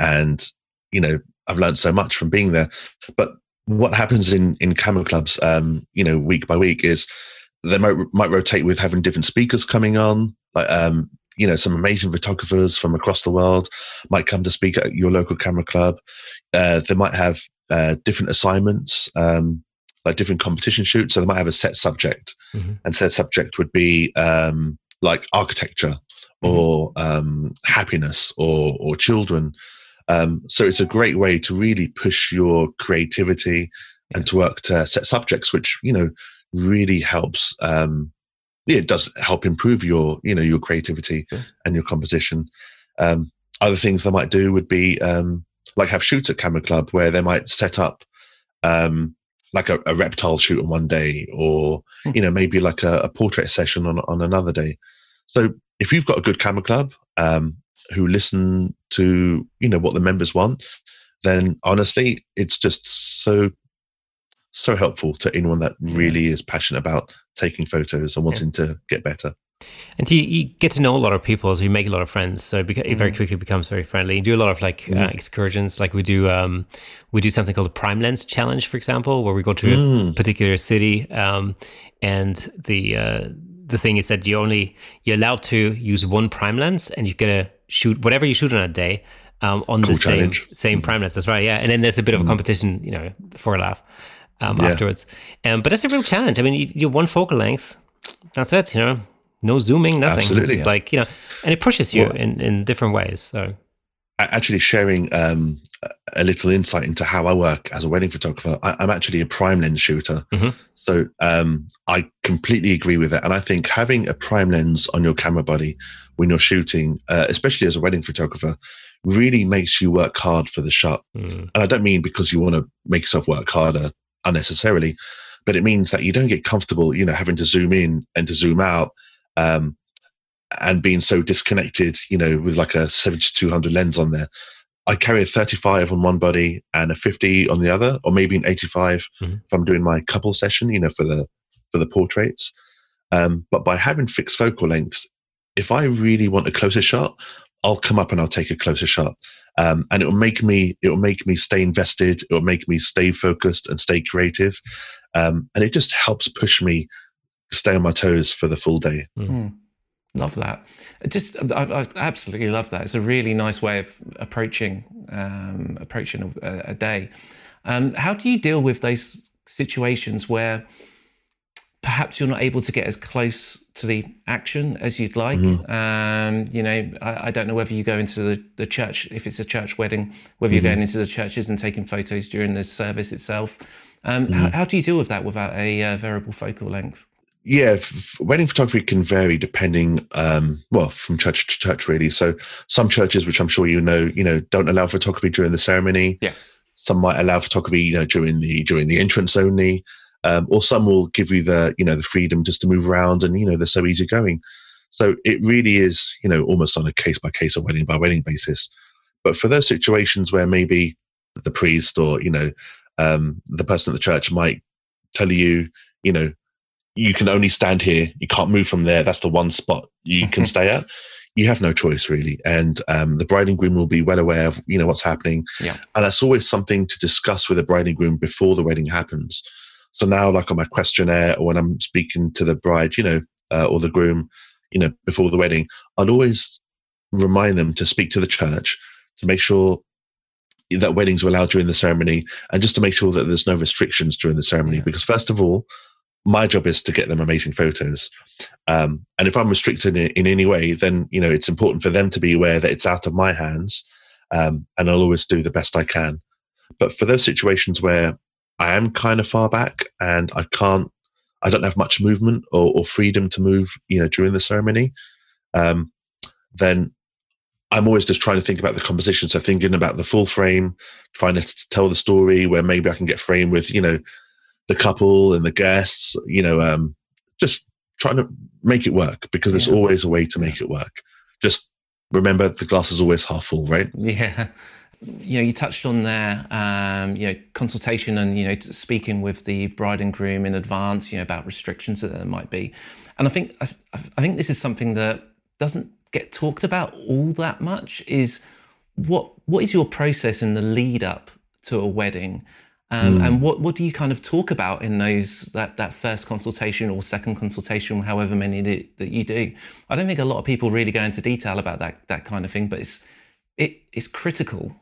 and, you know, I've learned so much from being there. But what happens in, in camera clubs, um, you know, week by week is they might, might rotate with having different speakers coming on. Like, um, you know, some amazing photographers from across the world might come to speak at your local camera club. Uh, they might have uh, different assignments, um, like different competition shoots. So they might have a set subject. Mm-hmm. And set subject would be... Um, like architecture or um, happiness or, or children. Um, so it's a great way to really push your creativity and to work to set subjects, which, you know, really helps. Um, it does help improve your, you know, your creativity yeah. and your composition. Um, other things they might do would be um, like have shoots at camera club where they might set up um, like a, a reptile shoot on one day, or, you know, maybe like a, a portrait session on, on another day. So if you've got a good camera club um, who listen to, you know, what the members want, then honestly, it's just so, so helpful to anyone that really is passionate about taking photos and wanting yeah. to get better. And you, you get to know a lot of people, so you make a lot of friends. So it, beca- it very quickly becomes very friendly. You do a lot of like mm. uh, excursions, like we do. Um, we do something called the Prime Lens Challenge, for example, where we go to mm. a particular city, um, and the uh, the thing is that you only you're allowed to use one prime lens, and you get to shoot whatever you shoot on a day um, on cool the challenge. same same mm. prime lens. That's right, yeah. And then there's a bit of a competition, you know, for a laugh um, yeah. afterwards. Um, but that's a real challenge. I mean, you, you one focal length. That's it, you know. No zooming, nothing. Absolutely, it's yeah. like, you know, and it pushes you well, in, in different ways. So, actually sharing um, a little insight into how I work as a wedding photographer, I, I'm actually a prime lens shooter. Mm-hmm. So um, I completely agree with that. And I think having a prime lens on your camera body when you're shooting, uh, especially as a wedding photographer, really makes you work hard for the shot. Mm. And I don't mean because you want to make yourself work harder unnecessarily, but it means that you don't get comfortable, you know, having to zoom in and to zoom out. Um, and being so disconnected, you know, with like a seventy to two hundred lens on there. I carry a thirty-five on one body and a fifty on the other, or maybe an eighty-five mm-hmm. if I'm doing my couple session, you know, for the for the portraits. Um, but by having fixed focal lengths, if I really want a closer shot, I'll come up and I'll take a closer shot, um, and it will make me it will make me stay invested. It will make me stay focused and stay creative, um, and it just helps push me. Stay on my toes for the full day. Mm. Love that. Just, I, I absolutely love that. It's a really nice way of approaching um, approaching a, a day. Um, how do you deal with those situations where perhaps you're not able to get as close to the action as you'd like? Mm-hmm. Um, you know, I, I don't know whether you go into the, the church, if it's a church wedding, whether mm-hmm. you're going into the churches and taking photos during the service itself. Um, mm-hmm. how, how do you deal with that without a uh, variable focal length? Yeah, f- wedding photography can vary depending, um, well, from church to church, really. So some churches, which I'm sure you know, you know, don't allow photography during the ceremony. Yeah. Some might allow photography, you know, during the during the entrance only, um, or some will give you the, you know, the freedom just to move around, and you know, they're so easygoing. So it really is, you know, almost on a case by case or wedding by wedding basis. But for those situations where maybe the priest or you know um, the person at the church might tell you, you know, you can only stand here. You can't move from there. That's the one spot you can stay at. You have no choice, really. And um, the bride and groom will be well aware of, you know, what's happening. Yeah. And that's always something to discuss with the bride and groom before the wedding happens. So now, like on my questionnaire or when I'm speaking to the bride, you know, uh, or the groom, you know, before the wedding, I'd always remind them to speak to the church to make sure that weddings are allowed during the ceremony and just to make sure that there's no restrictions during the ceremony. Yeah. Because first of all, my job is to get them amazing photos. Um, and if I'm restricted in, in any way, then, you know, it's important for them to be aware that it's out of my hands, um, and I'll always do the best I can. But for those situations where I am kind of far back and I can't, I don't have much movement or, or freedom to move, you know, during the ceremony, um, then I'm always just trying to think about the composition. So thinking about the full frame, trying to tell the story where maybe I can get framed with, you know, the couple and the guests, you know, um, just trying to make it work, because there's yeah. always a way to make it work. Just remember the glass is always half full, right? Yeah. You know, you touched on there, um, you know, consultation and, you know, speaking with the bride and groom in advance, you know, about restrictions that there might be. And I think, I, I think this is something that doesn't get talked about all that much, is what, what is your process in the lead up to a wedding? Um, mm. And what, what do you kind of talk about in those, that, that first consultation or second consultation, however many that, that you do? I don't think a lot of people really go into detail about that, that kind of thing, but it's, it is critical,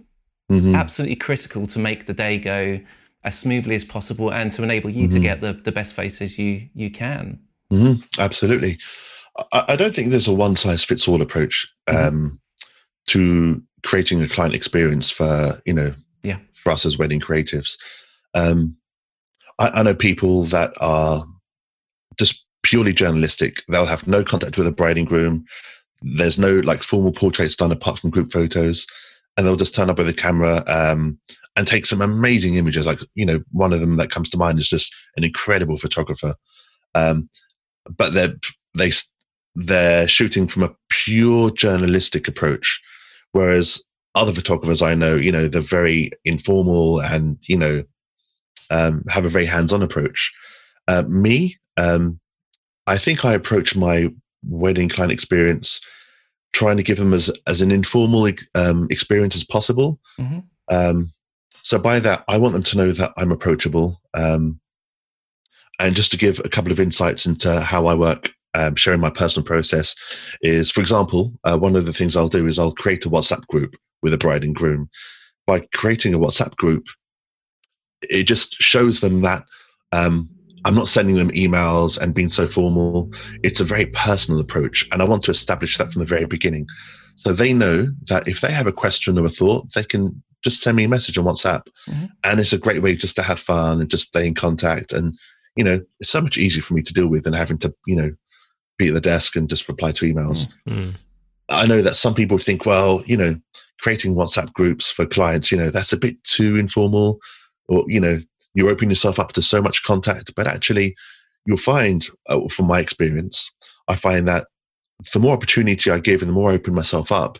mm-hmm. absolutely critical to make the day go as smoothly as possible and to enable you mm-hmm. to get the, the best faces you, you can. Mm-hmm. Absolutely. I, I don't think there's a one size fits all approach um, mm-hmm. to creating a client experience for, you know, yeah. for us as wedding creatives. Um, I, I know people that are just purely journalistic. They'll have no contact with the bride and groom. There's no like formal portraits done apart from group photos, and they'll just turn up with a camera um, and take some amazing images. Like, you know, one of them that comes to mind is just an incredible photographer, um, but they're they they're shooting from a pure journalistic approach, whereas other photographers I know, you know, they're very informal and, you know, um, have a very hands-on approach. Uh, me, um, I think I approach my wedding client experience trying to give them as, as an informal um, experience as possible. Mm-hmm. Um, so by that, I want them to know that I'm approachable. Um, and just to give a couple of insights into how I work, um, sharing my personal process is, for example, uh, one of the things I'll do is I'll create a WhatsApp group with a bride and groom. By creating a WhatsApp group, it just shows them that um, I'm not sending them emails and being so formal. It's a very personal approach, and I want to establish that from the very beginning, so they know that if they have a question or a thought, they can just send me a message on WhatsApp. Mm-hmm. And it's a great way just to have fun and just stay in contact. And, you know, it's so much easier for me to deal with than having to, you know, be at the desk and just reply to emails. Mm-hmm. I know that some people think, well, you know, creating WhatsApp groups for clients, you know, that's a bit too informal, or, you know, you're opening yourself up to so much contact. But actually, you'll find, uh, from my experience, I find that the more opportunity I give and the more I open myself up,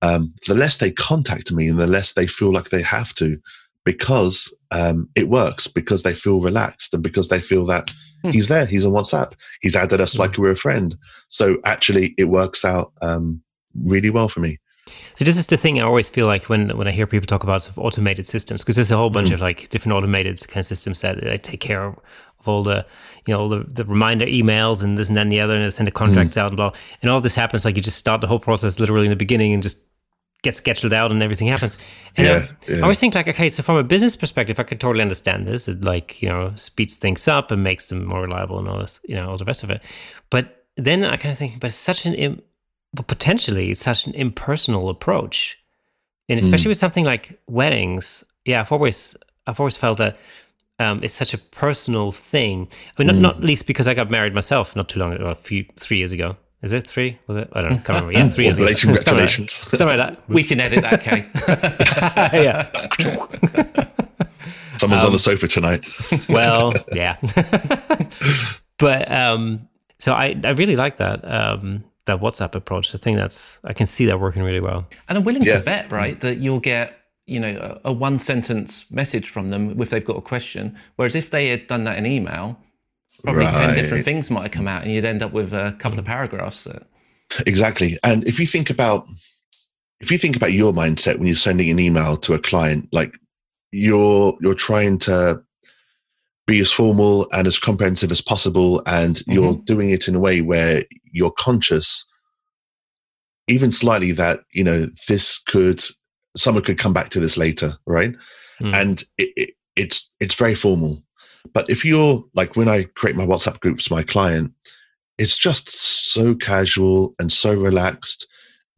um, the less they contact me and the less they feel like they have to, because um, it works, because they feel relaxed and because they feel that hmm. he's there, he's on WhatsApp, he's added us hmm. like we're a friend. So actually, it works out um, really well for me. So this is the thing I always feel like when, when I hear people talk about sort of automated systems, because there's a whole bunch mm. of like different automated kind of systems that I take care of, of all the, you know, all the, the reminder emails and this and that and the other, and I send the contracts mm. out and blah. And all of this happens, like you just start the whole process literally in the beginning and just get scheduled out and everything happens. And yeah, I, yeah. I always think like, okay, so from a business perspective, I can totally understand this. It like, you know, speeds things up and makes them more reliable and all this, you know, all the rest of it. But then I kind of think, but it's such an... Im- But potentially, it's such an impersonal approach, and especially mm. with something like weddings. Yeah, I've always, I've always felt that um, it's such a personal thing. I mean, not, mm. not least because I got married myself not too long ago, a few, three years ago. Is it three? Was it? I don't know. Can't remember. Yeah, three years ago. Congratulations. Somewhere like that. We can edit that, Kay. Yeah. Someone's um, on the sofa tonight. Well, yeah. But um, so I, I really like that. Um, that WhatsApp approach. I think that's, I can see that working really well. And I'm willing yeah. to bet, right, that you'll get, you know, a, a one sentence message from them if they've got a question. Whereas if they had done that in email, probably right. ten different things might have come out and you'd end up with a couple of paragraphs. That... Exactly. And if you think about, if you think about your mindset when you're sending an email to a client, like you're, you're trying to be as formal and as comprehensive as possible. And mm-hmm. you're doing it in a way where you're conscious, even slightly, that, you know, this could, someone could come back to this later. Right. Mm. And it, it, it's, it's very formal. But if you're like, when I create my WhatsApp groups, my client, it's just so casual and so relaxed.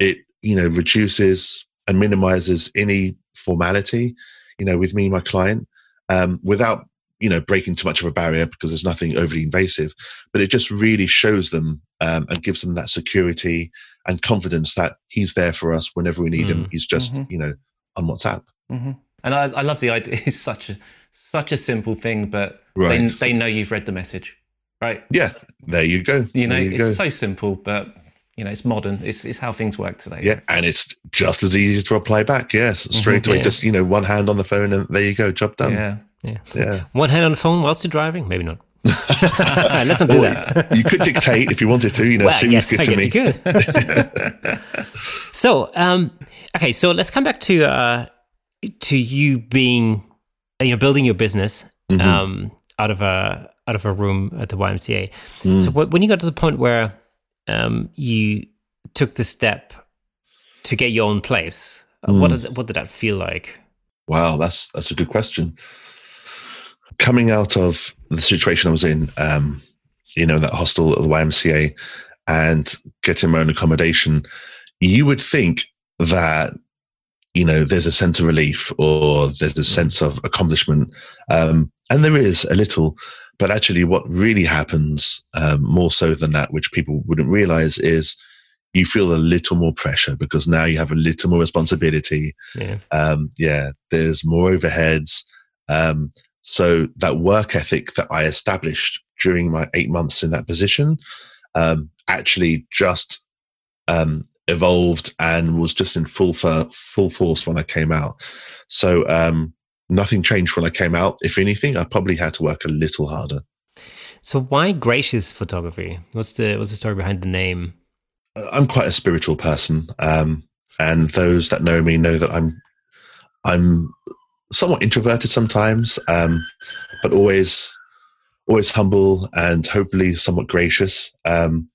It, you know, reduces and minimizes any formality, you know, with me, my client, um, without, you know, breaking too much of a barrier, because there's nothing overly invasive, but it just really shows them um, and gives them that security and confidence that he's there for us whenever we need mm. him. He's just, mm-hmm. you know, on WhatsApp. Mm-hmm. And I, I love the idea. It's such a, such a simple thing, but right. they, they know you've read the message, right? Yeah, there you go. You know, you it's go. so simple, but you know, it's modern. It's it's how things work today. Yeah, and it's just as easy to reply back. Yes, straight mm-hmm, away. Yeah. Just, you know, one hand on the phone and there you go, job done. Yeah. Yeah. yeah. One hand on the phone whilst you're driving? Maybe not. Let's not do well, that. You could dictate if you wanted to, you know, well, soon yes, good I to guess me. You could. So, um, okay, so let's come back to uh, to you being, you know, building your business mm-hmm. um, out of a out of a room at the Y M C A. Mm. So when you got to the point where um, you took the step to get your own place, mm. what did, what did that feel like? Wow, that's that's a good question. Coming out of the situation I was in, um, you know, that hostel at the Y M C A and getting my own accommodation, you would think that, you know, there's a sense of relief or there's a sense of accomplishment. Um, and there is a little, but actually what really happens um, more so than that, which people wouldn't realize, is you feel a little more pressure because now you have a little more responsibility. Yeah. Um, yeah. There's more overheads. Um, So that work ethic that I established during my eight months in that position um, actually just um, evolved and was just in full for, full force when I came out. So um, nothing changed when I came out. If anything, I probably had to work a little harder. So why Gracious Photography? What's the what's the story behind the name? I'm quite a spiritual person, um, and those that know me know that I'm I'm. somewhat introverted sometimes, um, but always, always humble and hopefully somewhat gracious. Um,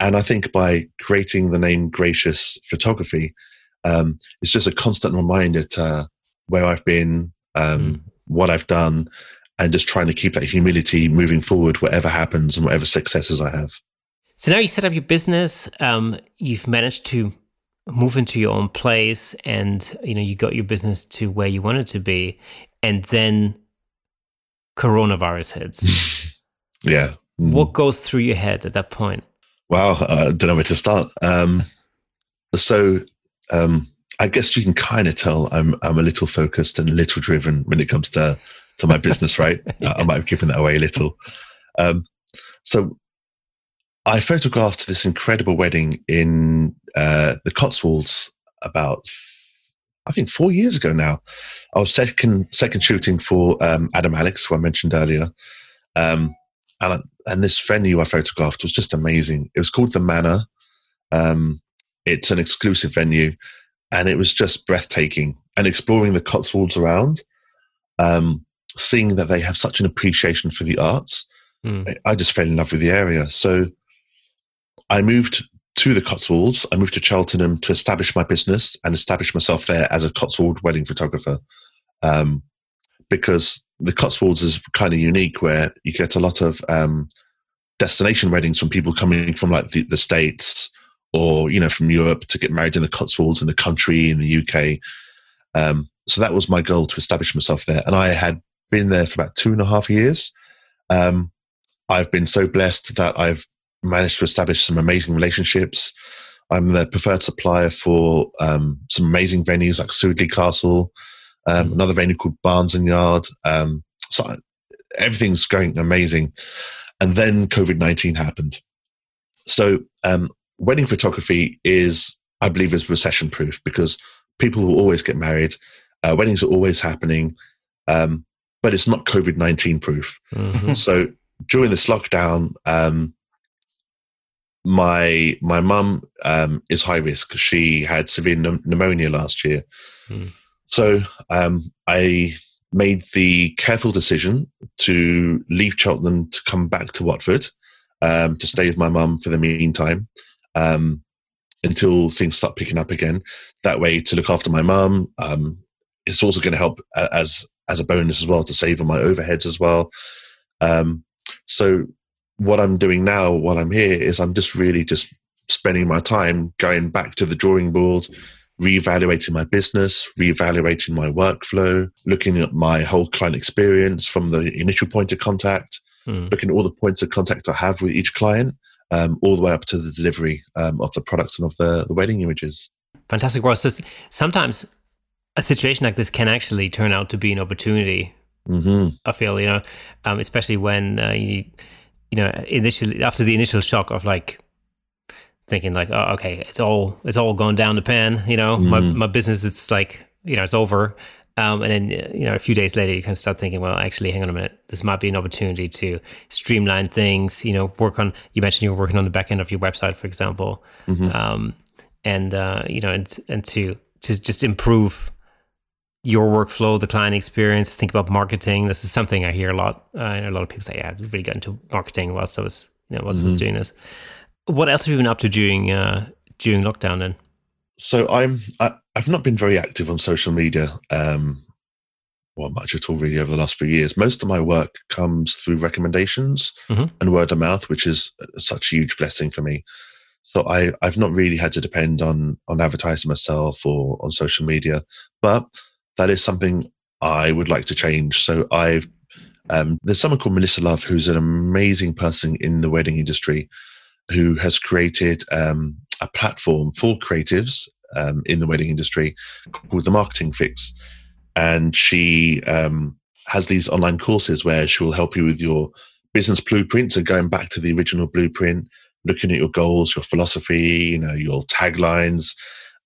and I think by creating the name Gracious Photography, um, it's just a constant reminder to where I've been, um, mm. what I've done, and just trying to keep that humility moving forward, whatever happens and whatever successes I have. So now you set up your business. Um, you've managed to move into your own place and, you know, you got your business to where you wanted to be, and then coronavirus hits. yeah. Mm. What goes through your head at that point? Wow. I don't know where to start. Um, so um, I guess you can kind of tell I'm I'm a little focused and a little driven when it comes to, to my business, right? yeah. I, I might have given that away a little. Um, so I photographed this incredible wedding in uh, the Cotswolds about, I think, four years ago now. I was second second shooting for um, Adam Alex, who I mentioned earlier. Um, and, I, and this venue I photographed was just amazing. It was called The Manor. Um, it's an exclusive venue, and it was just breathtaking. And exploring the Cotswolds around, um, seeing that they have such an appreciation for the arts, mm. I just fell in love with the area. So I moved to the Cotswolds. I moved to Cheltenham to establish my business and establish myself there as a Cotswold wedding photographer, um, because the Cotswolds is kind of unique, where you get a lot of um, destination weddings from people coming from like the, the States or, you know, from Europe to get married in the Cotswolds, in the country, in the U K. Um, so that was my goal, to establish myself there. And I had been there for about two and a half years. Um, I've been so blessed that I've managed to establish some amazing relationships. I'm the preferred supplier for um, some amazing venues like Sudley Castle, um, another venue called Barnes and Yard. Um, so I, everything's going amazing. And then COVID nineteen happened. So um, wedding photography is, I believe, is recession proof, because people will always get married Uh, weddings are always happening, um, but it's not COVID nineteen proof. Mm-hmm. So during this lockdown, um, my my mum um, is high risk. She had severe pneumonia last year. Mm. So um, I made the careful decision to leave Cheltenham to come back to Watford um, to stay with my mum for the meantime um, until things start picking up again. That way, to look after my mum. Um, it's also going to help as as a bonus as well to save on my overheads as well. Um, so what I'm doing now while I'm here is I'm just really just spending my time going back to the drawing board, reevaluating my business, reevaluating my workflow, looking at my whole client experience from the initial point of contact, mm. looking at all the points of contact I have with each client, um, all the way up to the delivery um, of the products and of the, the wedding images. Fantastic work. So sometimes a situation like this can actually turn out to be an opportunity. Mm-hmm. I feel, you know, um, especially when uh, you, you know, initially after the initial shock of like thinking like, oh, okay, it's all it's all gone down the pan. You know, mm-hmm. my my business is like, you know, it's over. Um, and then you know, a few days later, you kind of start thinking, well, actually, hang on a minute, this might be an opportunity to streamline things. You know, work on. You mentioned you were working on the back end of your website, for example, mm-hmm. um, and uh, you know, and and to to just improve your workflow, the client experience, think about marketing. This is something I hear a lot. Uh, and a lot of people say, yeah, I really got into marketing whilst I was, you know, whilst mm-hmm. I was doing this. What else have you been up to during uh, during lockdown then? So I'm, I, I've not been very active on social media, um, well, much at all really over the last few years. Most of my work comes through recommendations mm-hmm. and word of mouth, which is such a huge blessing for me. So I, I've not really had to depend on on advertising myself or on social media, but that is something I would like to change. So I've, um, there's someone called Melissa Love, who's an amazing person in the wedding industry, who has created um, a platform for creatives um, in the wedding industry called The Marketing Fix. And she um, has these online courses where she will help you with your business blueprint. So going back to the original blueprint, looking at your goals, your philosophy, you know, your taglines,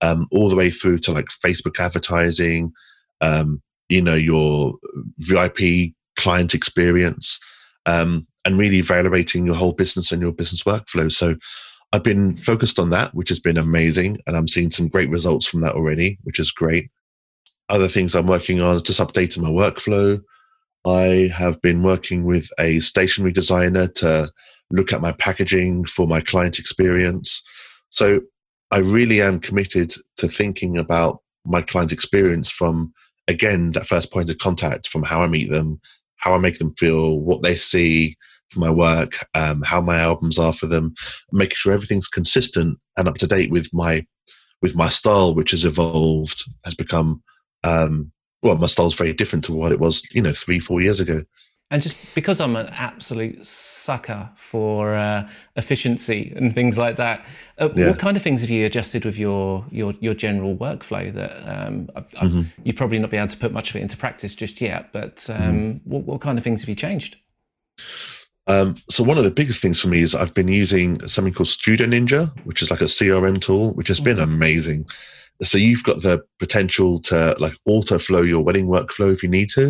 um, all the way through to like Facebook advertising, Um, you know, your V I P client experience, um, and really evaluating your whole business and your business workflow. So I've been focused on that, which has been amazing. And I'm seeing some great results from that already, which is great. Other things I'm working on is just updating my workflow. I have been working with a stationery designer to look at my packaging for my client experience. So I really am committed to thinking about my client experience from, again, that first point of contact, from how I meet them, how I make them feel, what they see for my work, um, how my albums are for them, making sure everything's consistent and up to date with my with my style, which has evolved, has become, um, well, my style's very different to what it was, you know, three, four years ago. And just because I'm an absolute sucker for uh, efficiency and things like that, uh, yeah. what kind of things have you adjusted with your your, your general workflow that um, I, mm-hmm. I, you'd probably not be able to put much of it into practice just yet, but um, mm-hmm. what, what kind of things have you changed? Um, so one of the biggest things for me is I've been using something called Studio Ninja, which is like a C R M tool, which has mm-hmm. been amazing. So you've got the potential to like auto-flow your wedding workflow if you need to.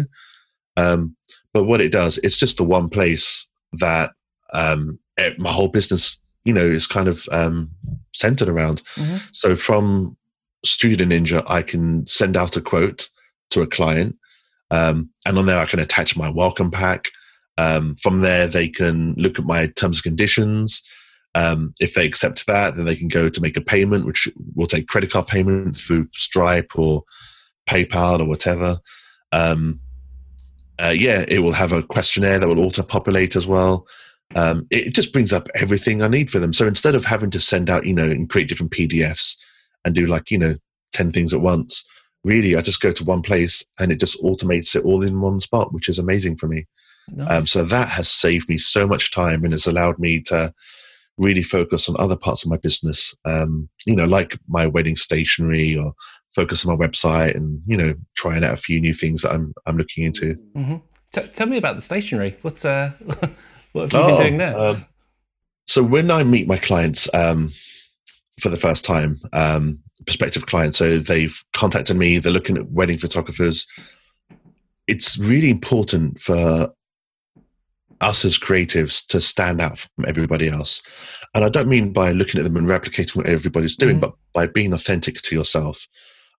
Um, But what it does, it's just the one place that um, it, my whole business, you know, is kind of um, centered around. Mm-hmm. So from Studio Ninja, I can send out a quote to a client, um, and on there I can attach my welcome pack. Um, from there, they can look at my terms and conditions. Um, if they accept that, then they can go to make a payment, which will take credit card payment through Stripe or PayPal or whatever. Um, Uh, yeah, it will have a questionnaire that will auto-populate as well. Um, it just brings up everything I need for them. So instead of having to send out, you know, and create different P D Fs and do like, you know, ten things at once, really, I just go to one place and it just automates it all in one spot, which is amazing for me. Nice. Um, so that has saved me so much time and has allowed me to really focus on other parts of my business, um, you know, like my wedding stationery, or focus on my website and, you know, trying out a few new things that I'm I'm looking into. Mm-hmm. T- tell me about the stationery. What's uh, what have you oh, been doing there? Um, so when I meet my clients um, for the first time, um, prospective clients. So they've contacted me, they're looking at wedding photographers. It's really important for us as creatives to stand out from everybody else. And I don't mean by looking at them and replicating what everybody's doing, mm-hmm. but by being authentic to yourself.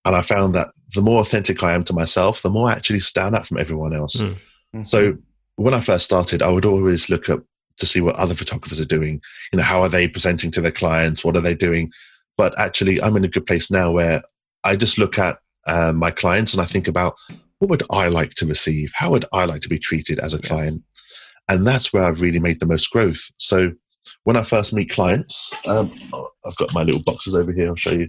And I found that the more authentic I am to myself, the more I actually stand out from everyone else. Mm-hmm. So when I first started, I would always look up to see what other photographers are doing. You know, how are they presenting to their clients? What are they doing? But actually, I'm in a good place now where I just look at uh, my clients and I think about, what would I like to receive? How would I like to be treated as a client? And that's where I've really made the most growth. So when I first meet clients, um, I've got my little boxes over here, I'll show you.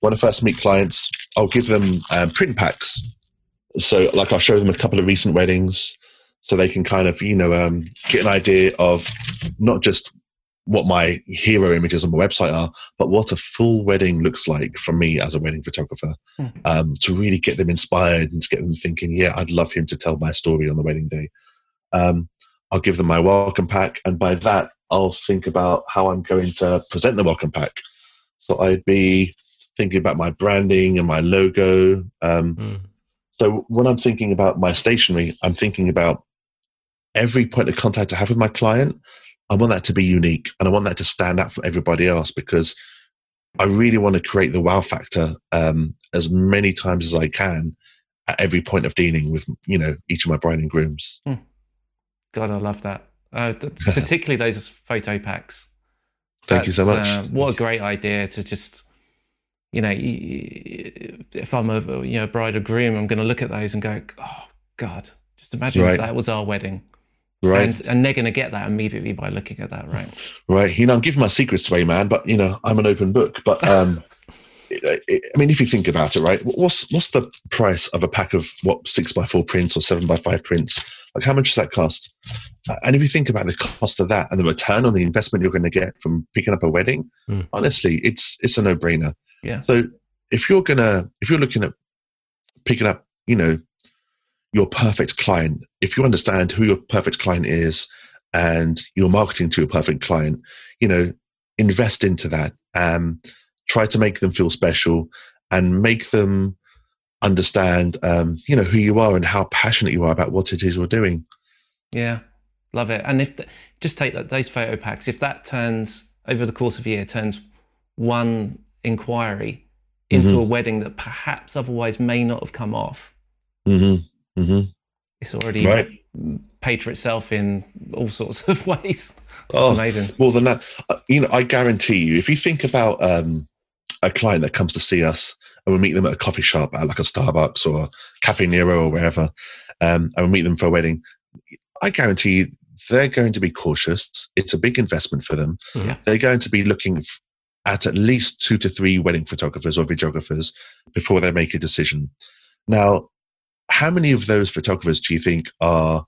When I first meet clients, I'll give them um, print packs. So like I'll show them a couple of recent weddings so they can kind of, you know, um, get an idea of not just what my hero images on my website are, but what a full wedding looks like from me as a wedding photographer, mm. um, to really get them inspired and to get them thinking, yeah, I'd love him to tell my story on the wedding day. Um, I'll give them my welcome pack, and by that, I'll think about how I'm going to present the welcome pack. So I'd be thinking about my branding and my logo. Um, mm. So when I'm thinking about my stationery, I'm thinking about every point of contact I have with my client. I want that to be unique, and I want that to stand out from everybody else, because I really want to create the wow factor um, as many times as I can at every point of dealing with, you know, each of my bride and grooms. Mm. God, I love that. Uh, particularly those photo packs. Thank That's, you so much. Uh, what a great idea to just, you know, if I'm a you know bride or groom, I'm going to look at those and go, oh God, just imagine right. if that was our wedding. Right. And, and they're going to get that immediately by looking at that, right? Right. You know, I'm giving my secrets away, man, but, you know, I'm an open book. But, um, it, it, I mean, if you think about it, right, what's what's the price of a pack of, what, six by four prints or seven by five prints? Like, how much does that cost? And if you think about the cost of that and the return on the investment you're going to get from picking up a wedding, mm. honestly, it's it's a no-brainer. Yeah. So if you're gonna if you're looking at picking up, you know, your perfect client, if you understand who your perfect client is and you're marketing to your perfect client, you know, invest into that. Um, try to make them feel special and make them understand, um, you know, who you are and how passionate you are about what it is you're doing. Yeah, love it. And if the, just take those photo packs, if that turns over the course of a year, turns one inquiry into mm-hmm. a wedding that perhaps otherwise may not have come off. Mm-hmm. Mm-hmm. It's already right. paid for itself in all sorts of ways. That's oh, amazing. More than that, you know, I guarantee you, if you think about um, a client that comes to see us and we meet them at a coffee shop, at like a Starbucks or a Cafe Nero or wherever, um, and we meet them for a wedding, I guarantee you they're going to be cautious. It's a big investment for them. Yeah. They're going to be looking at at least two to three wedding photographers or videographers before they make a decision. Now, how many of those photographers do you think are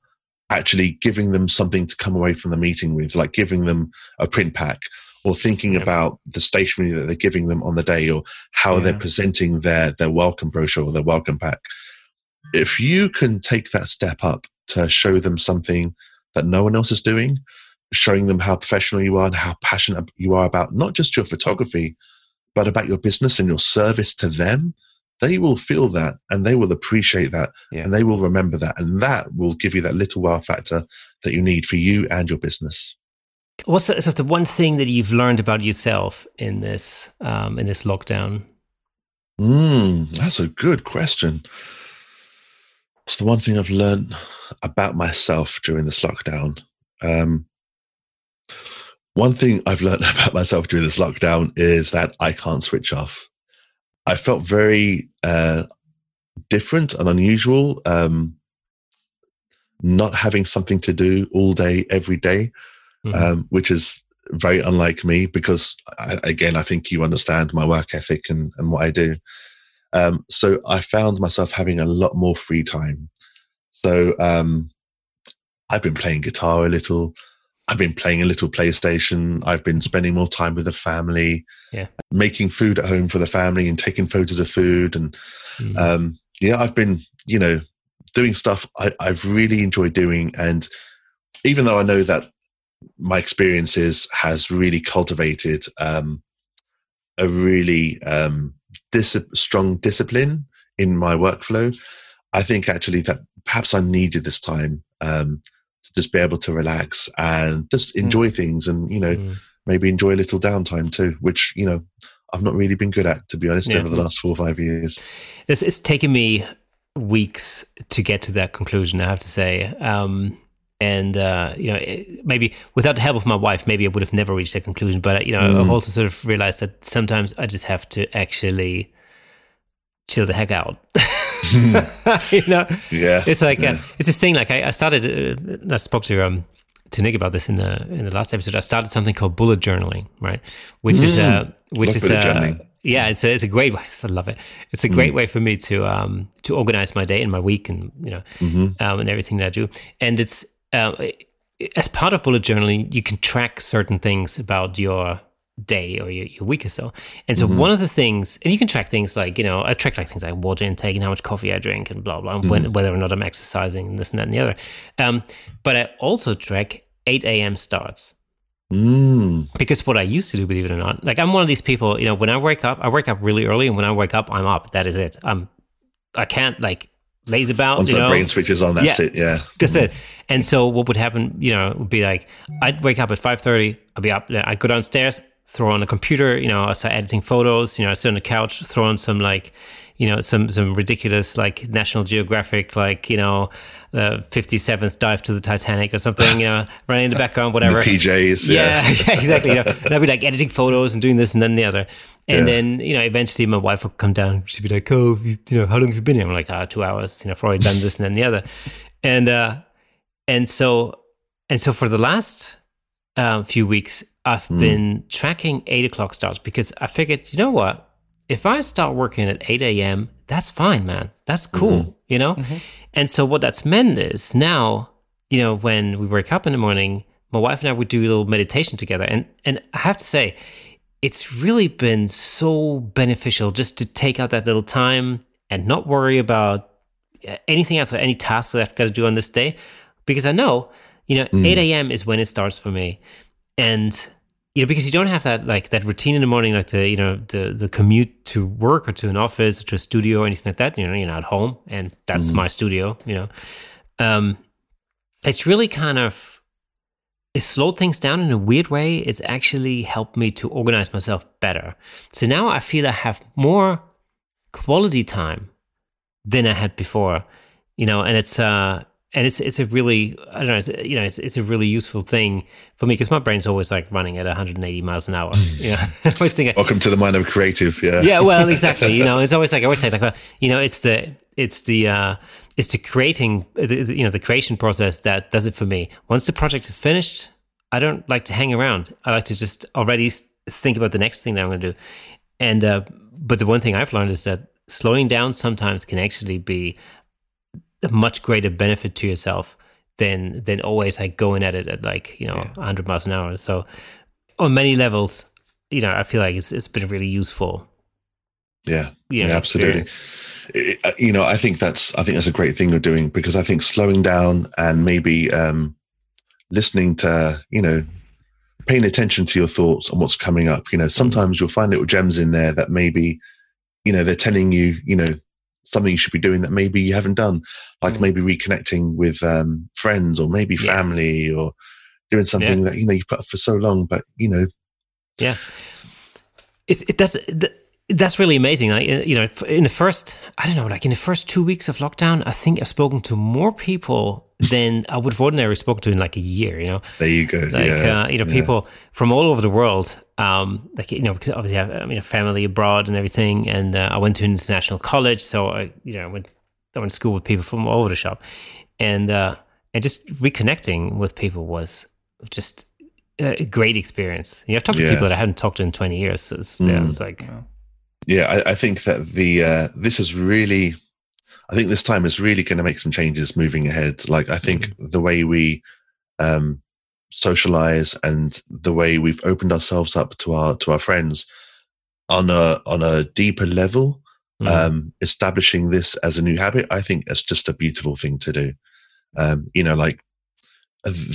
actually giving them something to come away from the meeting with, like giving them a print pack or thinking yep. about the stationery that they're giving them on the day, or how yeah. they're presenting their, their welcome brochure or their welcome pack? If you can take that step up to show them something that no one else is doing, showing them how professional you are and how passionate you are about not just your photography, but about your business and your service to them, they will feel that and they will appreciate that yeah. and they will remember that. And that will give you that little wow factor that you need for you and your business. What's the, so the one thing that you've learned about yourself in this um, in this lockdown? Mm, that's a good question. What's the one thing I've learned about myself during this lockdown? Um, one thing I've learned about myself during this lockdown is that I can't switch off. I felt very uh, different and unusual, um, not having something to do all day, every day, mm-hmm. um, which is very unlike me because, I, again, I think you understand my work ethic and, and what I do. Um, so I found myself having a lot more free time. So um, I've been playing guitar a little. I've been playing a little PlayStation. I've been spending more time with the family, yeah. making food at home for the family and taking photos of food. And mm. um, yeah, I've been, you know, doing stuff I, I've really enjoyed doing. And even though I know that my experiences has really cultivated um, a really um, dis- strong discipline in my workflow. I think actually that perhaps I needed this time um, to just be able to relax and just enjoy mm. things, and, you know, mm. maybe enjoy a little downtime too, which, you know, I've not really been good at, to be honest, yeah. over the last four or five years. It's, it's taken me weeks to get to that conclusion, I have to say. Um, and, uh, you know, it, maybe without the help of my wife, maybe I would have never reached that conclusion. But, you know, mm. I've also sort of realized that sometimes I just have to actually chill the heck out. You know, yeah, it's like yeah. Uh, it's this thing. Like I, I started. Uh, I spoke to um to Nick about this in the in the last episode. I started something called bullet journaling, right? Which mm. is a uh, which love is uh, yeah, it's a it's a great way. I love it. It's a great mm. way for me to um to organize my day and my week, and, you know, mm-hmm. um, and everything that I do. And it's um, as part of bullet journaling, you can track certain things about your day or your, your week or so. And so mm-hmm. one of the things, and you can track things like, you know, I track like things like water intake and how much coffee I drink and blah, blah, mm-hmm. when, whether or not I'm exercising and this and that and the other. Um, but I also track eight a.m. starts. Mm. Because what I used to do, believe it or not, like I'm one of these people, you know, when I wake up, I wake up really early, and when I wake up, I'm up. That is it. I'm, I can't like laze about. Once you know, brain switches on, that's yeah, it. Yeah. That's mm-hmm. it. And so what would happen, you know, would be like, I'd wake up at five thirty, I'd be up, I'd go downstairs, throw on a computer, you know, I start editing photos, you know, I sit on the couch, throw on some like, you know, some some ridiculous like National Geographic, like, you know, uh, fifty-seventh dive to the Titanic or something, you know, running in the background, whatever. The P Js. Yeah, yeah. yeah exactly. You know, and I'd be like editing photos and doing this and then the other. And yeah. then, you know, eventually my wife would come down. She'd be like, oh, you, you know, how long have you been here? I'm like, ah, oh, two hours, you know, I've already done this and then the other. And, uh, and so, and so for the last uh, few weeks, I've mm. been tracking eight o'clock starts, because I figured, you know what? If I start working at eight a.m., that's fine, man. That's cool, mm-hmm. you know? Mm-hmm. And so what that's meant is now, you know, when we wake up in the morning, my wife and I would do a little meditation together. And and I have to say, it's really been so beneficial just to take out that little time and not worry about anything else or any tasks that I've got to do on this day. Because I know, you know, mm. eight a.m. is when it starts for me. And, you know, because you don't have that, like that routine in the morning, like the, you know, the, the commute to work or to an office or to a studio or anything like that, you know, you're not at home, and that's mm. my studio, you know, um, it's really kind of, it slowed things down in a weird way. It's actually helped me to organize myself better. So now I feel I have more quality time than I had before, you know, and it's, uh, And it's it's a really, I don't know, it's, you know, it's it's a really useful thing for me, because my brain's always like running at one hundred eighty miles an hour. You know, I always think, welcome to the mind of creative. Yeah. Yeah. Well, exactly. You know, it's always like I always say, like, well, you know, it's the it's the uh, it's the creating, you know, the creation process that does it for me. Once the project is finished, I don't like to hang around. I like to just already think about the next thing that I'm going to do. And uh, but the one thing I've learned is that slowing down sometimes can actually be a much greater benefit to yourself than than always like going at it at like, you know, yeah. one hundred miles an hour. So on many levels, you know, I feel like it's it's been really useful. Yeah, yeah, yeah, absolutely. It, you know, I think that's I think that's a great thing you're doing, because I think slowing down and maybe um, listening to, you know, paying attention to your thoughts and what's coming up. You know, sometimes you'll find little gems in there that maybe, you know, they're telling you, you know, something you should be doing that maybe you haven't done, like mm. maybe reconnecting with um, friends or maybe family, yeah. or doing something yeah. that, you know, you've put up for so long, but, you know. Yeah. It's, it, that's that's really amazing. Like, you know, in the first, I don't know, like in the first two weeks of lockdown, I think I've spoken to more people than I would have ordinarily spoken to in like a year, you know. There you go. Like, yeah. uh, you know, yeah. people from all over the world. Um, like, you know, because obviously I have, I mean, a family abroad and everything, and uh, I went to an international college, so I, you know, went I went to school with people from all over the shop, and uh, and just reconnecting with people was just a great experience. You know, I've talked yeah. to people that I haven't talked to in twenty years, so it's, mm. yeah, it's like, yeah, I, I think that the uh, this is really, I think this time is really going to make some changes moving ahead. Like, I think mm-hmm. the way we um. socialize and the way we've opened ourselves up to our to our friends on a on a deeper level, mm. um establishing this as a new habit, I think that's just a beautiful thing to do. Um you know, like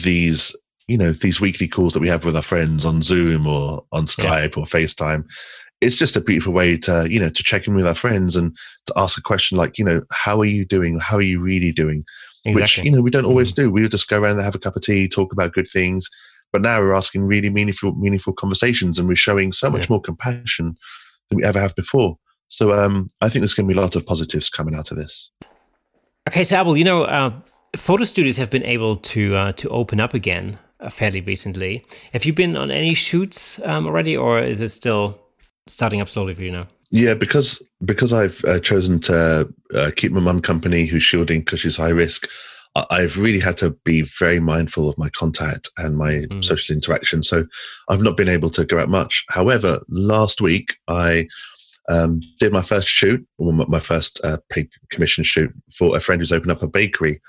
these you know these weekly calls that we have with our friends on Zoom or on Skype yeah. or FaceTime, it's just a beautiful way to, you know, to check in with our friends and to ask a question like, you know, how are you doing? How are you really doing? Exactly. Which, you know, we don't always mm-hmm. do. We would just go around and have a cup of tea, talk about good things. But now we're asking really meaningful, meaningful conversations, and we're showing so much yeah. more compassion than we ever have before. So um, I think there's going to be a lot of positives coming out of this. Okay, so Abel, you know, uh, photo studios have been able to uh, to open up again uh, fairly recently. Have you been on any shoots um, already, or is it still starting up slowly for you now? Yeah, because because I've uh, chosen to uh, keep my mum company, who's shielding because she's high risk. I've really had to be very mindful of my contact and my mm. social interaction. So I've not been able to go out much. However, last week I um, did my first shoot, or my first uh, paid commission shoot for a friend who's opened up a bakery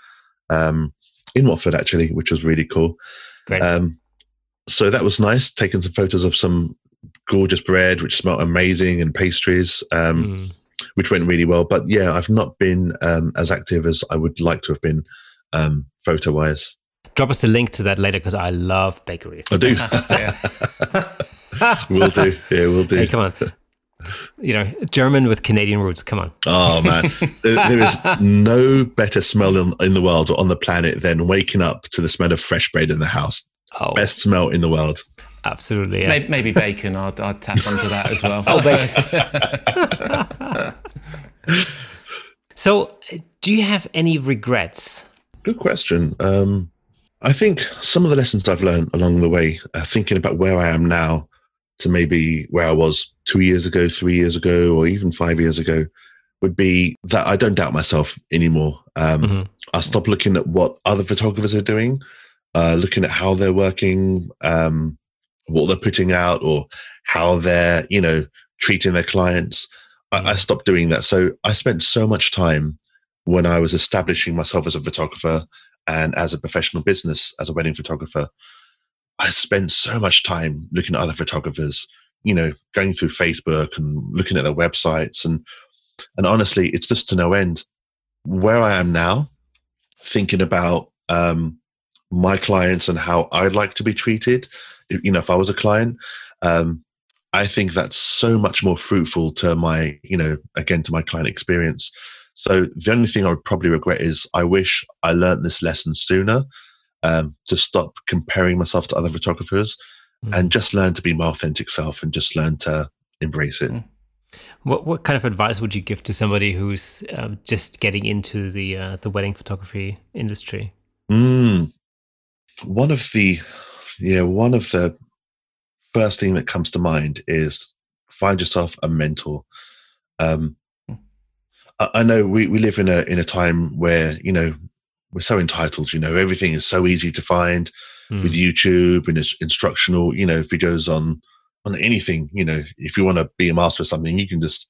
um, in Watford, actually, which was really cool. Great. Um, so that was nice, taking some photos of some gorgeous bread, which smelled amazing, and pastries. Um, mm. Which went really well. But yeah, I've not been um, as active as I would like to have been um, photo-wise. Drop us a link to that later, because I love bakeries. I do. Will do. Yeah, will do. Hey, come on. You know, German with Canadian roots. Come on. Oh, man. There, there is no better smell in, in the world or on the planet than waking up to the smell of fresh bread in the house. Oh. Best smell in the world. Absolutely. Yeah. Maybe, maybe bacon. I'd, I'd tap onto that as well. Oh, bacon. So, do you have any regrets? Good question. Um, I think some of the lessons I've learned along the way, uh, thinking about where I am now to maybe where I was two years ago, three years ago, or even five years ago, would be that I don't doubt myself anymore. Um, mm-hmm. I stopped looking at what other photographers are doing, uh, looking at how they're working, um, what they're putting out, or how they're, you know, treating their clients. I, I stopped doing that. So I spent so much time when I was establishing myself as a photographer and as a professional business, as a wedding photographer, I spent so much time looking at other photographers, you know, going through Facebook and looking at their websites. And, and honestly, it's just to no end. Where I am now, thinking about um, my clients and how I'd like to be treated, you know, if I was a client, um, I think that's so much more fruitful to my, you know, again, to my client experience. So the only thing I would probably regret is I wish I learned this lesson sooner, um, to stop comparing myself to other photographers mm. and just learn to be my authentic self and just learn to embrace it. Mm. What what kind of advice would you give to somebody who's uh, just getting into the uh, the wedding photography industry? Mm. One of the... Yeah, one of the first thing that comes to mind is find yourself a mentor. Um, I, I know we, we live in a in a time where, you know, we're so entitled, you know, everything is so easy to find mm. with YouTube and it's instructional, you know, videos on, on anything, you know, if you want to be a master of something, you can just,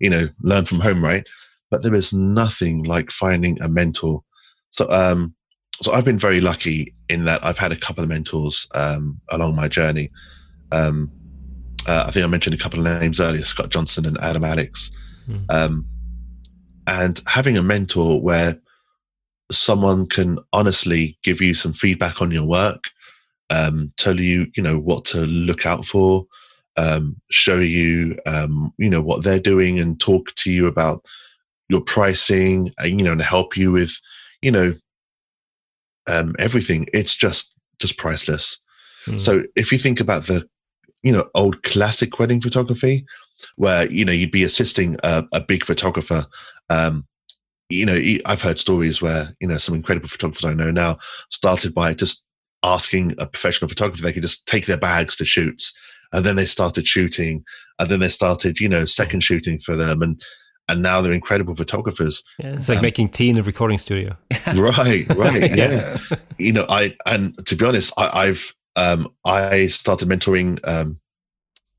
you know, learn from home, right? But there is nothing like finding a mentor. So, um, So I've been very lucky in that I've had a couple of mentors um, along my journey. Um, uh, I think I mentioned a couple of names earlier, Scott Johnson and Adam Alex. Mm. Um, and having a mentor where someone can honestly give you some feedback on your work, um, tell you, you know, what to look out for, um, show you, um, you know, what they're doing and talk to you about your pricing, and, you know, and help you with, you know, Um, everything. It's just just priceless. Mm. So if you think about the, you know, old classic wedding photography, where, you know, you'd be assisting a, a big photographer. Um, you know, I've heard stories where, you know, some incredible photographers I know now started by just asking a professional photographer they could just take their bags to shoots, and then they started shooting, and then they started, you know, second shooting for them, and and now they're incredible photographers. Yeah, it's like um, making tea in a recording studio. Right, right, yeah. yeah. You know, I and to be honest, I, I've um, I started mentoring. Um,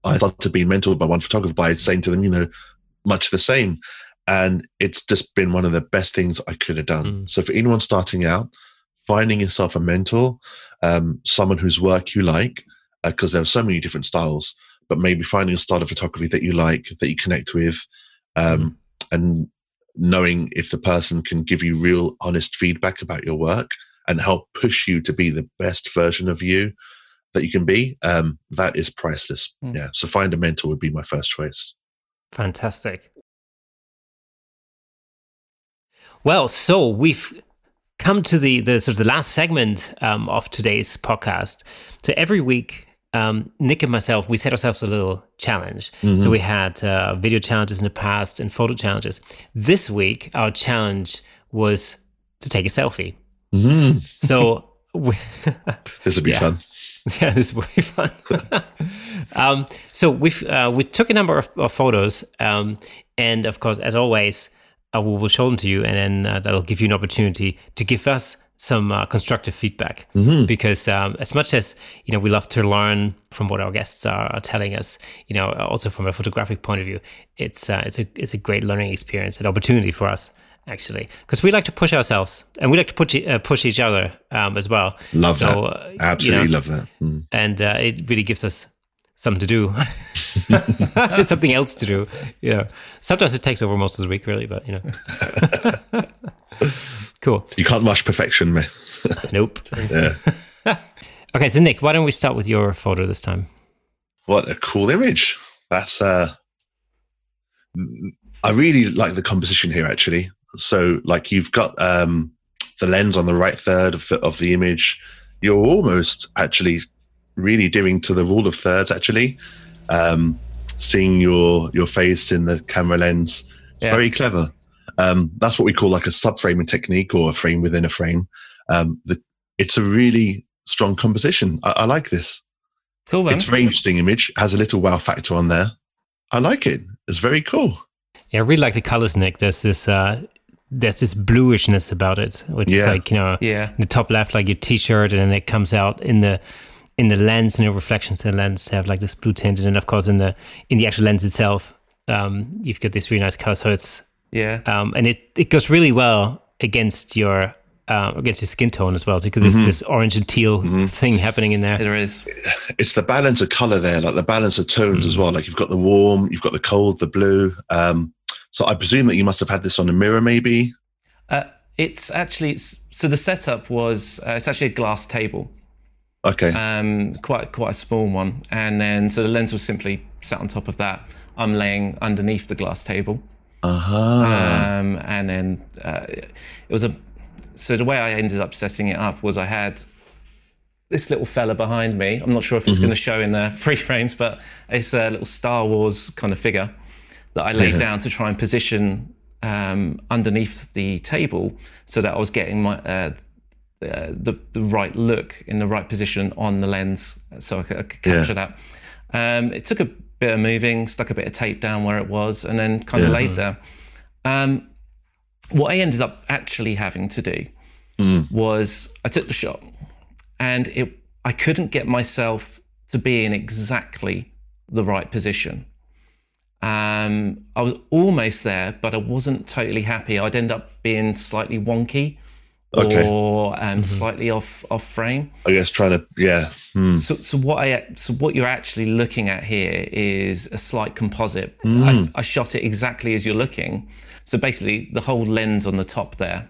I started being mentored by one photographer by saying to them, you know, much the same, and it's just been one of the best things I could have done. Mm. So for anyone starting out, finding yourself a mentor, um, someone whose work you like, because uh, there are so many different styles, but maybe finding a style of photography that you like, that you connect with. Um, and knowing if the person can give you real honest feedback about your work and help push you to be the best version of you, that you can be, um, that is priceless. Mm. Yeah. So find a mentor would be my first choice. Fantastic. Well, so we've come to the, the sort of the last segment um, of today's podcast. So every week, um, Nick and myself, we set ourselves a little challenge. Mm-hmm. So we had uh, video challenges in the past and photo challenges. This week, our challenge was to take a selfie. Mm-hmm. So we, this would be yeah. fun. Yeah, this would be fun. um, so we've uh, we took a number of, of photos, um, and of course, as always, uh, we will show them to you, and then uh, that'll give you an opportunity to give us some uh, constructive feedback. Mm-hmm. Because um, as much as you know, we love to learn from what our guests are, are telling us. You know, also from a photographic point of view, it's uh, it's a it's a great learning experience, an opportunity for us. Actually, because we like to push ourselves, and we like to push uh, push each other um, as well. Love so, that, uh, absolutely you know, love that, mm. and uh, it really gives us something to do. It's something else to do. You know, sometimes it takes over most of the week, really. But you know, cool. You can't rush perfection, man. Nope. Yeah. Okay, so Nick, why don't we start with your photo this time? What a cool image! That's. Uh, I really like the composition here, actually. So like you've got um, the lens on the right third of the, of the image. You're almost actually really doing to the rule of thirds, actually. Um, seeing your your face in the camera lens. Yeah. Very clever. Um, that's what we call like a subframing technique or a frame within a frame. Um, the, it's a really strong composition. I, I like this. Cool, man. It's a very interesting image. Has a little wow factor on there. I like it. It's very cool. Yeah, I really like the colors, Nick. There's this uh, there's this bluishness about it, which yeah. is like, you know, yeah. in the top left, like your T-shirt, and then it comes out in the in the lens, and your reflections in the lens have like this blue tint, and then of course in the in the actual lens itself, um, you've got this really nice color. So it's yeah, um, and it, it goes really well against your uh, against your skin tone as well, because mm-hmm. there's this orange and teal mm-hmm. thing happening in there. There is. It's the balance of color there, like the balance of tones mm-hmm. as well. Like you've got the warm, you've got the cold, the blue. Um, So I presume that you must have had this on a mirror, maybe? Uh, it's actually, so the setup was, uh, it's actually a glass table. Okay. Um, quite quite a small one. And then, so the lens was simply sat on top of that. I'm laying underneath the glass table. Uh-huh. Um, and then uh, it was a, so the way I ended up setting it up was I had this little fella behind me. I'm not sure if it's mm-hmm. going to show in the free frames, but it's a little Star Wars kind of figure that I laid down to try and position um, underneath the table so that I was getting my uh, the, the right look in the right position on the lens so I could, I could capture yeah. that. Um, it took a bit of moving, stuck a bit of tape down where it was, and then kind yeah. of laid there. Um, what I ended up actually having to do mm. was I took the shot, and it, I couldn't get myself to be in exactly the right position. Um, I was almost there, but I wasn't totally happy. I'd end up being slightly wonky okay. or um, mm-hmm. slightly off, off frame. I guess trying to, yeah. Mm. So, so what I, so what you're actually looking at here is a slight composite. Mm. I, I shot it exactly as you're looking. So basically the whole lens on the top there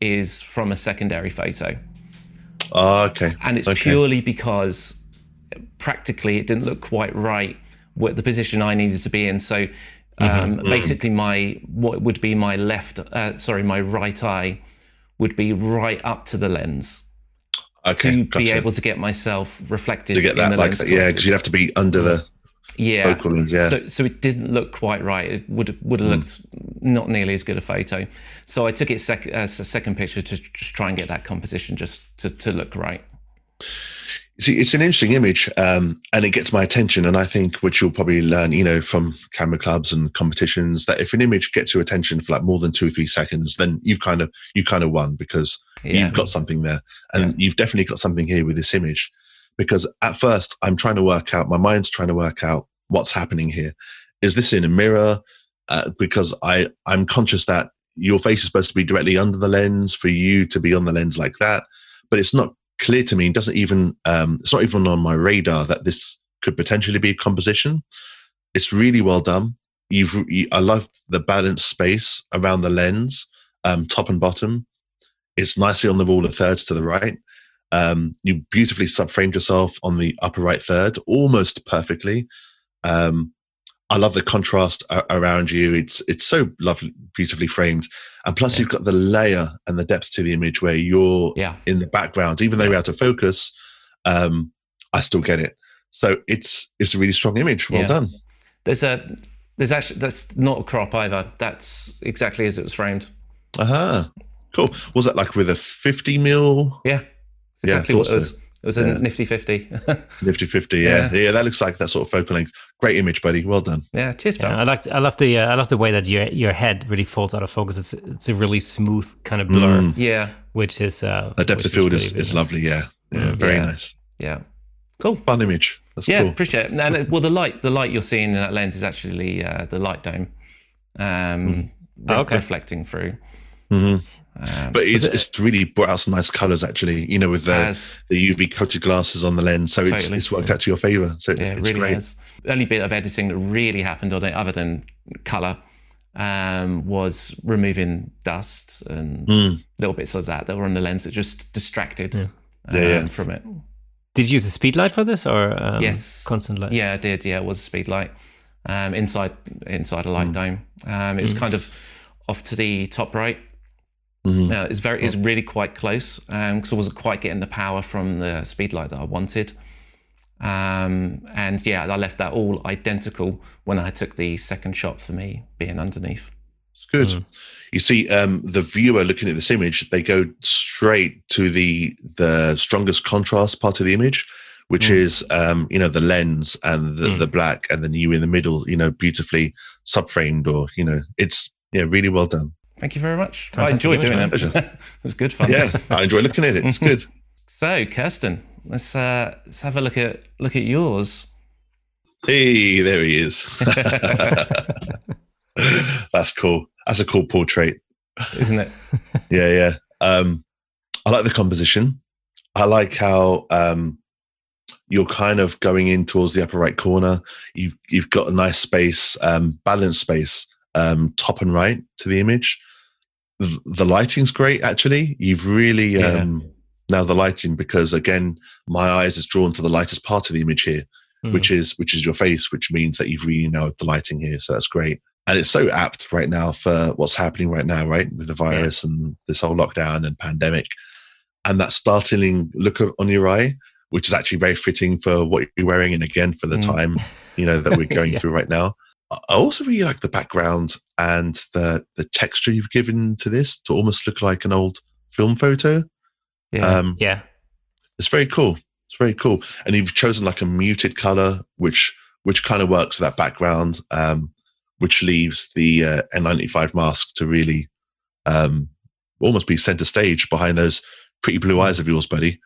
is from a secondary photo. Oh, okay. And it's okay. purely because practically it didn't look quite right. What the position I needed to be in. So um, mm-hmm. basically my, what would be my left, uh, sorry, my right eye would be right up to the lens okay, to gotcha. be able to get myself reflected. To get that in the like, lens yeah, because you'd have to be under the yeah. focal lens, yeah. So, so it didn't look quite right. It would, would have looked mm. not nearly as good a photo. So I took it sec- as a second picture to just try and get that composition just to, to look right. See, it's an interesting image, um, and it gets my attention. And I think, which you'll probably learn, you know, from camera clubs and competitions, that if an image gets your attention for like more than two or three seconds, then you've kind of you kind of won because yeah. you've got something there, and yeah. you've definitely got something here with this image. Because at first, I'm trying to work out, my mind's trying to work out what's happening here. Is this in a mirror? Uh, because I I'm conscious that your face is supposed to be directly under the lens for you to be on the lens like that, but it's not clear to me. It doesn't even um it's not even on my radar that this could potentially be a composition. It's really well done. You've you, I love the balanced space around the lens, um top and bottom. It's nicely on the rule of thirds to the right. Um, you beautifully subframed yourself on the upper right third, almost perfectly. Um, I love the contrast around you. It's it's so lovely, beautifully framed. And plus, yeah. you've got the layer and the depth to the image where you're yeah. in the background. Even though you're out of focus, um, I still get it. So it's it's a really strong image. Well yeah. done. There's a there's actually that's not a crop either. That's exactly as it was framed. Uh-huh. Cool. What was that like with a fifty mil? Yeah. Exactly yeah, what it was. So. It was a yeah. nifty fifty. Nifty fifty, yeah. yeah, yeah. That looks like that sort of focal length. Great image, buddy. Well done. Yeah, cheers, pal. Yeah, I like. I love the. Uh, I love the way that your your head really falls out of focus. It's it's a really smooth kind of blur. Mm. Yeah, which is uh, the depth of field is, really is lovely. Yeah, yeah, mm, very yeah. nice. Yeah, cool. Fun image. That's yeah, cool. appreciate it. And well, the light, the light you're seeing in that lens is actually uh, the light dome, um, mm. re- oh, okay. reflecting through. Mm-hmm. Um, but it's, it, it's really brought out some nice colours, actually, you know, with the, has, the U V coated glasses on the lens. So totally. it's, it's worked out to your favour. So yeah, it's really great. Has. The only bit of editing that really happened on it, other than colour, um, was removing dust and mm. little bits of that that were on the lens that just distracted yeah. Um, yeah, yeah. from it. Did you use a speed light for this or um, yes. constant light? Yeah, I did. Yeah, it was a speed light um, inside inside a light mm. dome. Um, it was mm. kind of off to the top right. Mm-hmm. Uh, it's very, it's really quite close because um, I wasn't quite getting the power from the speed light that I wanted. Um, and yeah, I left that all identical when I took the second shot for me being underneath. It's good. Mm-hmm. You see, um, the viewer looking at this image, they go straight to the the strongest contrast part of the image, which mm. is, um, you know, the lens and the, mm. the black, and then you in the middle, you know, beautifully subframed, or, you know, it's yeah, really well done. Thank you very much. Fantastic. I enjoyed doing it. It was good fun. Yeah, I enjoy looking at it. It's good. So, Kirsten, let's uh, let's have a look at look at yours. Hey, there he is. That's cool. That's a cool portrait, isn't it? Yeah, yeah. Um, I like the composition. I like how um, you're kind of going in towards the upper right corner. You've you've got a nice space, um, balanced space. Um, top and right to the image. The, the lighting's great, actually. You've really um, yeah. now the lighting, because again, my eyes is drawn to the lightest part of the image here, mm. which is which is your face, which means that you've really nailed the lighting here. So that's great, and it's so apt right now for what's happening right now, right, with the virus yeah. and this whole lockdown and pandemic, and that startling look on your eye, which is actually very fitting for what you're wearing and again for the mm. time you know that we're going yeah. through right now. I also really like the background and the the texture you've given to this to almost look like an old film photo. Yeah, um, yeah. It's very cool. It's very cool. And you've chosen like a muted color, which which kind of works with that background, um, which leaves the uh, N ninety-five mask to really um, almost be center stage behind those pretty blue eyes of yours, buddy.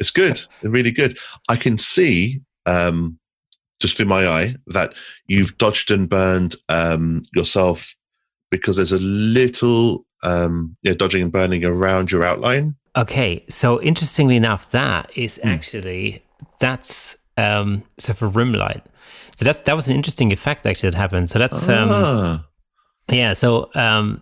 It's good. Really good. I can see... Um, just through my eye, that you've dodged and burned um, yourself, because there's a little um, yeah, dodging and burning around your outline. Okay, so interestingly enough, that is actually, mm. that's um, so for rim light. So that's that was an interesting effect actually that happened. So that's, ah. um, yeah, so um,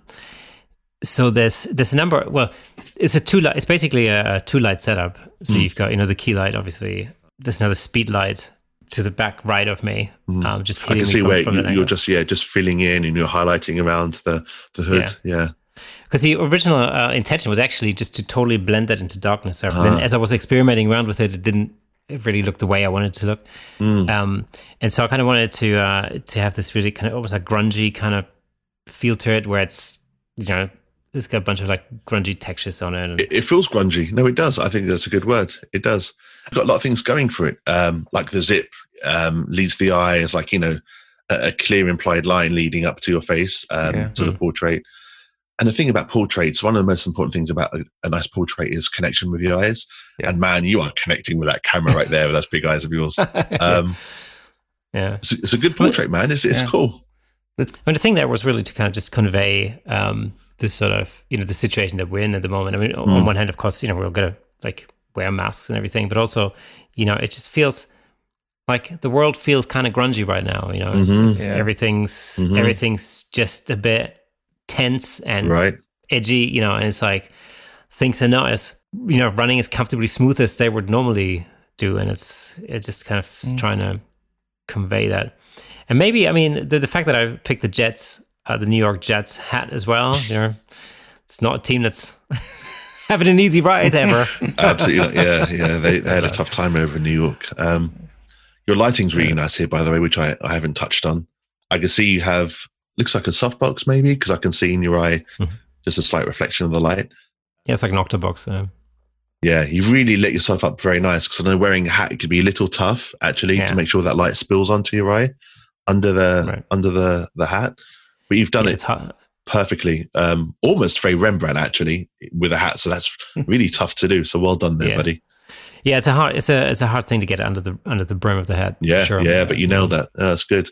so there's, there's a number, well, it's a two light, it's basically a, a two light setup. So mm. you've got, you know, the key light, obviously, there's another speed light to the back right of me, mm. um, just hitting I can see me from, where from you, you're angle. just yeah, just filling in, and you're highlighting around the the hood, yeah. Because yeah. the original uh, intention was actually just to totally blend that into darkness. So ah. then, as I was experimenting around with it, it didn't really look the way I wanted it to look, mm. um, and so I kind of wanted to uh, to have this really kind of almost like grungy kind of feel to it, where it's you know it's got a bunch of like grungy textures on it. And- it, it feels grungy. No, it does. I think that's a good word. It does. Got a lot of things going for it, um, like the zip um, leads the eye as like, you know, a, a clear implied line leading up to your face, um, yeah. to mm. the portrait. And the thing about portraits, one of the most important things about a, a nice portrait is connection with your eyes. Yeah. And man, you are connecting with that camera right there with those big eyes of yours. Um, yeah, it's, it's a good portrait, man. It's it's yeah. cool. And the thing there was really to kind of just convey um, this sort of, you know, the situation that we're in at the moment. I mean, mm. on one hand, of course, you know, we're going to like... wear masks and everything, but also, you know, it just feels like the world feels kind of grungy right now, you know, mm-hmm. yeah. everything's mm-hmm. everything's just a bit tense and right. edgy, you know, and it's like things are not as you know, running as comfortably smooth as they would normally do. And it's it's just kind of mm. trying to convey that. And maybe, I mean, the, the fact that I picked the Jets, uh, the New York Jets hat as well, you know, it's not a team that's having an easy ride ever. Absolutely. Yeah. Yeah. They, they had a tough time over in New York. Um, your lighting's really nice here, by the way, which I, I haven't touched on. I can see you have, looks like a softbox maybe, because I can see in your eye mm-hmm. just a slight reflection of the light. Yeah, it's like an octobox. Yeah, yeah you've really lit yourself up very nice, because I know wearing a hat, it could be a little tough, actually, yeah. to make sure that light spills onto your eye under the right. under the, the hat. But you've done yeah, it perfectly. Um, almost very Rembrandt, actually, with a hat. So that's really tough to do. So well done there, yeah. buddy. Yeah, it's a hard it's a it's a hard thing to get under the under the brim of the hat. Yeah, sure. yeah, but you nailed that. Oh, that's good.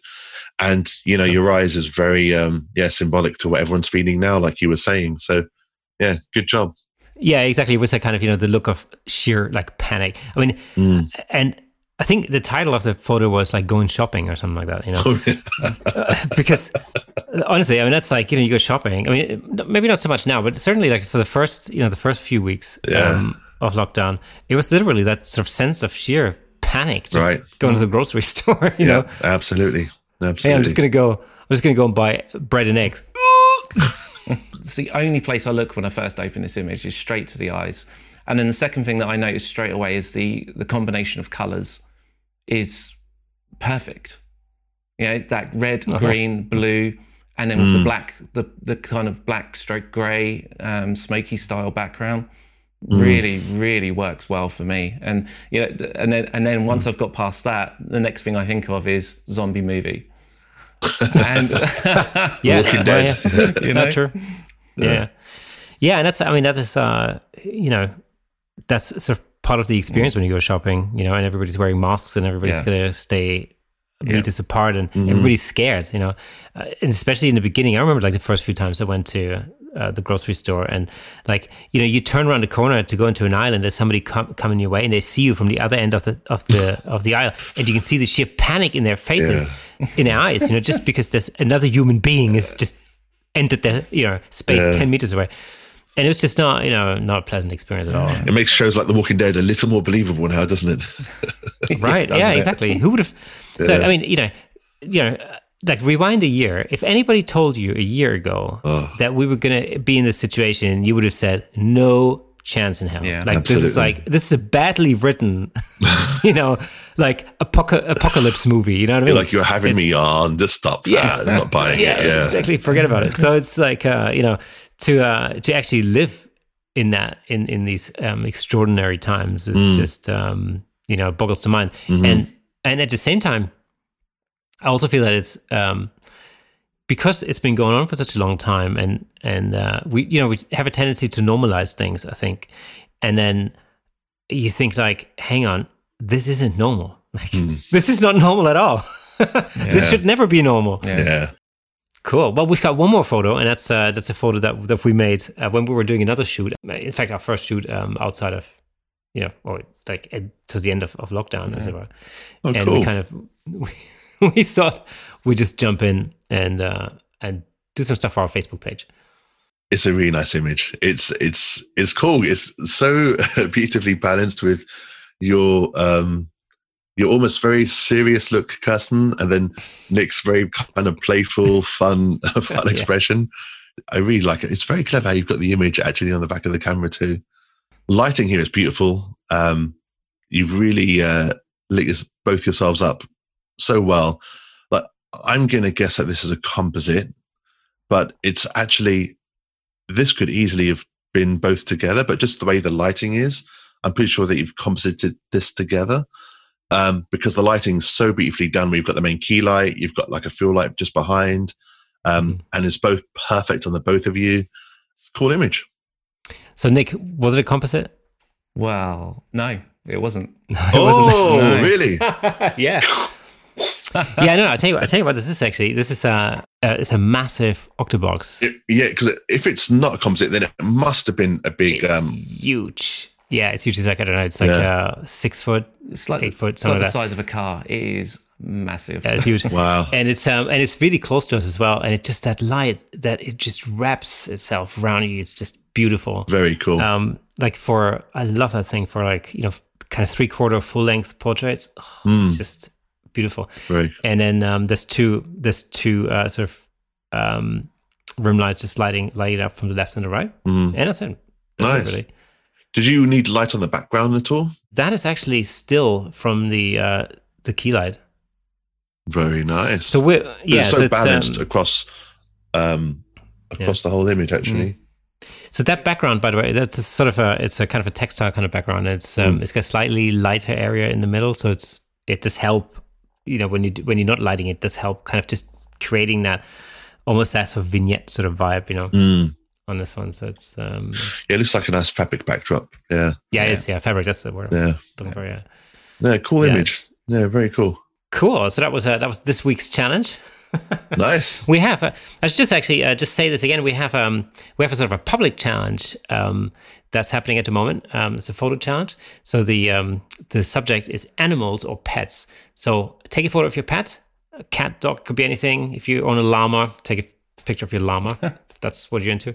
And you know, your eyes is very um, yeah symbolic to what everyone's feeling now, like you were saying. So yeah, good job. Yeah, exactly. It was a kind of, you know, the look of sheer like panic. I mean, mm. and I think the title of the photo was like going shopping or something like that, you know, because honestly, I mean, that's like, you know, you go shopping. I mean, maybe not so much now, but certainly like for the first, you know, the first few weeks yeah. um, of lockdown, it was literally that sort of sense of sheer panic, just right. going mm. to the grocery store, you yeah, know? Absolutely. Absolutely. Hey, I'm just going to go, I'm just going to go and buy bread and eggs. It's the only place I look when I first open this image is straight to the eyes. And then the second thing that I noticed straight away is the the combination of colours is perfect. You know, that red, uh-huh. green, blue, and then with mm. the black, the, the kind of black stroke grey, um, smoky style background mm. really, really works well for me. And, you know, and then, and then once mm. I've got past that, the next thing I think of is zombie movie. and yeah, Walking Dead. Yeah, yeah. You know? True. Yeah. yeah. Yeah, and that's, I mean, that is, uh, you know, that's sort of part of the experience yeah. when you go shopping, you know, and everybody's wearing masks and everybody's yeah. going to stay yeah. meters apart and mm-hmm. everybody's scared, you know, uh, and especially in the beginning. I remember like the first few times I went to uh, the grocery store and like, you know, you turn around the corner to go into an aisle and there's somebody com- coming your way and they see you from the other end of the, of the, of the aisle and you can see the sheer panic in their faces, yeah. in their eyes, you know, just because there's another human being is just entered the, you know, space yeah. ten meters away. And it was just not, you know, not a pleasant experience at all. It makes shows like The Walking Dead a little more believable now, doesn't it? Right. doesn't yeah, it? Exactly. Who would have, yeah. no, I mean, you know, you know, like rewind a year. If anybody told you a year ago oh. that we were going to be in this situation, you would have said, no chance in hell. Yeah, like absolutely. This is like, this is a badly written, you know, like apoca- apocalypse movie. You know what I mean? Like you're having it's, me on, just stop that. Yeah, I'm not buying yeah, it. Yeah, exactly. Forget about it. So it's like, uh, you know, to uh, to actually live in that in in these um, extraordinary times is mm. just um, you know, boggles the mind. Mm-hmm. And and at the same time, I also feel that it's um, because it's been going on for such a long time, and and uh, we you know we have a tendency to normalize things, I think, and then you think like, hang on, this isn't normal. Like mm. this is not normal at all. yeah. This should never be normal. Yeah. yeah. Cool. Well, we've got one more photo, and that's uh, that's a photo that that we made uh, when we were doing another shoot. In fact, our first shoot um, outside of, you know, or like at, towards the end of, of lockdown, yeah. as it were. Oh, and cool. we kind of we, we thought we'd just jump in and uh, and do some stuff for our Facebook page. It's a really nice image. It's it's it's cool. It's so beautifully balanced with your. Um, You're almost very serious look, Kirsten, and then Nick's very kind of playful, fun, fun yeah. expression. I really like it. It's very clever how you've got the image actually on the back of the camera too. Lighting here is beautiful. Um, you've really uh, lit your, both yourselves up so well. Like I'm going to guess that this is a composite, but it's actually, this could easily have been both together, but just the way the lighting is, I'm pretty sure that you've composited this together. Um, because the lighting's so beautifully done, where you've got the main key light, you've got like a fill light just behind, um, and it's both perfect on the both of you. It's a cool image. So, Nick, was it a composite? Well, no, it wasn't. No, it oh, wasn't. No. Really? yeah. yeah, no, I tell you, I tell you what, this is actually this is a uh, it's a massive octobox. It, yeah, because if it's not a composite, then it must have been a big, it's um, huge. Yeah, it's usually like, I don't know, it's like yeah. uh, six foot, it's like, eight foot. It's like the size of a car. It is massive. Yeah, it's huge. Wow. And it's um and it's really close to us as well. And it just, that light, that it just wraps itself around you. It's just beautiful. Very cool. Um, like for, I love that thing for like, you know, kind of three quarter full length portraits. Oh, mm. It's just beautiful. Right. And then um, there's two, there's two uh, sort of um, rim lights just lighting, lighting up from the left and the right. Mm. And that's it. Nice. Really. Did you need light on the background at all? That is actually still from the, uh, the key light. Very nice. So we're, yeah. It's so, so it's, balanced um, across, um, across yeah. the whole image actually. Mm. So that background, by the way, that's a sort of a, it's a kind of a textile kind of background. It's um, mm. it's got a slightly lighter area in the middle. So it's, it does help, you know, when you, do, when you're not lighting, it does help kind of just creating that, almost that sort of vignette sort of vibe, you know, mm. on this one. So it's, um, yeah, it looks like a nice fabric backdrop. Yeah. Yeah, yeah. It is. Yeah. Fabric. That's the word. Yeah. Looking for, yeah. Yeah. Cool image. Yeah. yeah. Very cool. Cool. So that was, uh, that was this week's challenge. Nice. We have. Uh, I should just actually uh, just say this again. We have um we have a sort of a public challenge um that's happening at the moment. Um, it's a photo challenge. So the um the subject is animals or pets. So take a photo of your pet. A cat, dog, could be anything. If you own a llama, take a picture of your llama. If that's what you're into.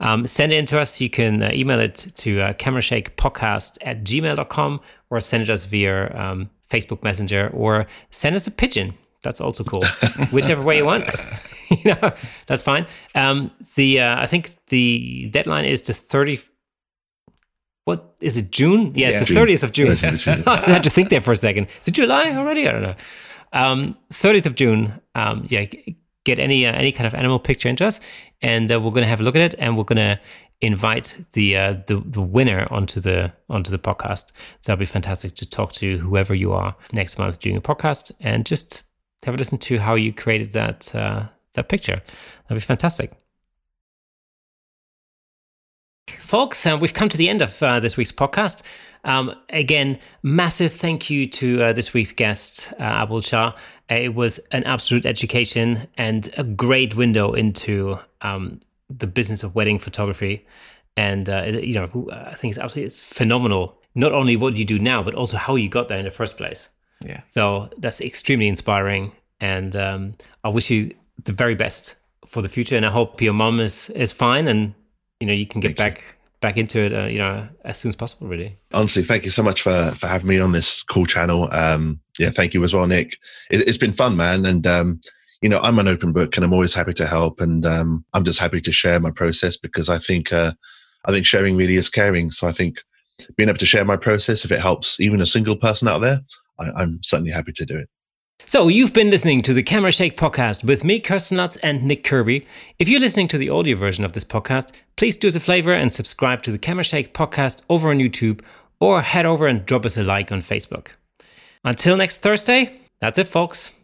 Um, send it in to us. You can uh, email it to uh, camera shake podcast at gmail dot com or send it us via um, Facebook Messenger or send us a pigeon. That's also cool. Whichever way you want, you know, that's fine. Um, the uh, I think the deadline is the thirtieth. What is it? June? Yeah, yeah it's June. The thirtieth of June. June. I had to think there for a second. Is it July already? I don't know. Um, thirtieth of June. Um, yeah, get any uh, any kind of animal picture into us, and uh, we're going to have a look at it, and we're going to invite the uh, the the winner onto the onto the podcast. So that'll be fantastic to talk to whoever you are next month during a podcast, and just. Have a listen to how you created that uh, that picture. That'd be fantastic. Folks, uh, we've come to the end of uh, this week's podcast. Um, again, massive thank you to uh, this week's guest, uh, Abel Shah. It was an absolute education and a great window into um, the business of wedding photography. And, uh, you know, I think it's absolutely it's phenomenal, not only what you do now, but also how you got there in the first place. Yeah. So that's extremely inspiring, and um, I wish you the very best for the future. And I hope your mom is, is fine, and you know you can get thank back you. back into it, uh, you know, as soon as possible. Really. Honestly, thank you so much for, for having me on this cool channel. Um, yeah, thank you as well, Nick. It, it's been fun, man, and um, you know I'm an open book, and I'm always happy to help, and um, I'm just happy to share my process because I think uh, I think sharing really is caring. So I think being able to share my process, if it helps even a single person out there. I'm certainly happy to do it. So you've been listening to the Camera Shake podcast with me, Kirsten Nuts, and Nick Kirby. If you're listening to the audio version of this podcast, please do us a favor and subscribe to the Camera Shake podcast over on YouTube or head over and drop us a like on Facebook. Until next Thursday, that's it, folks.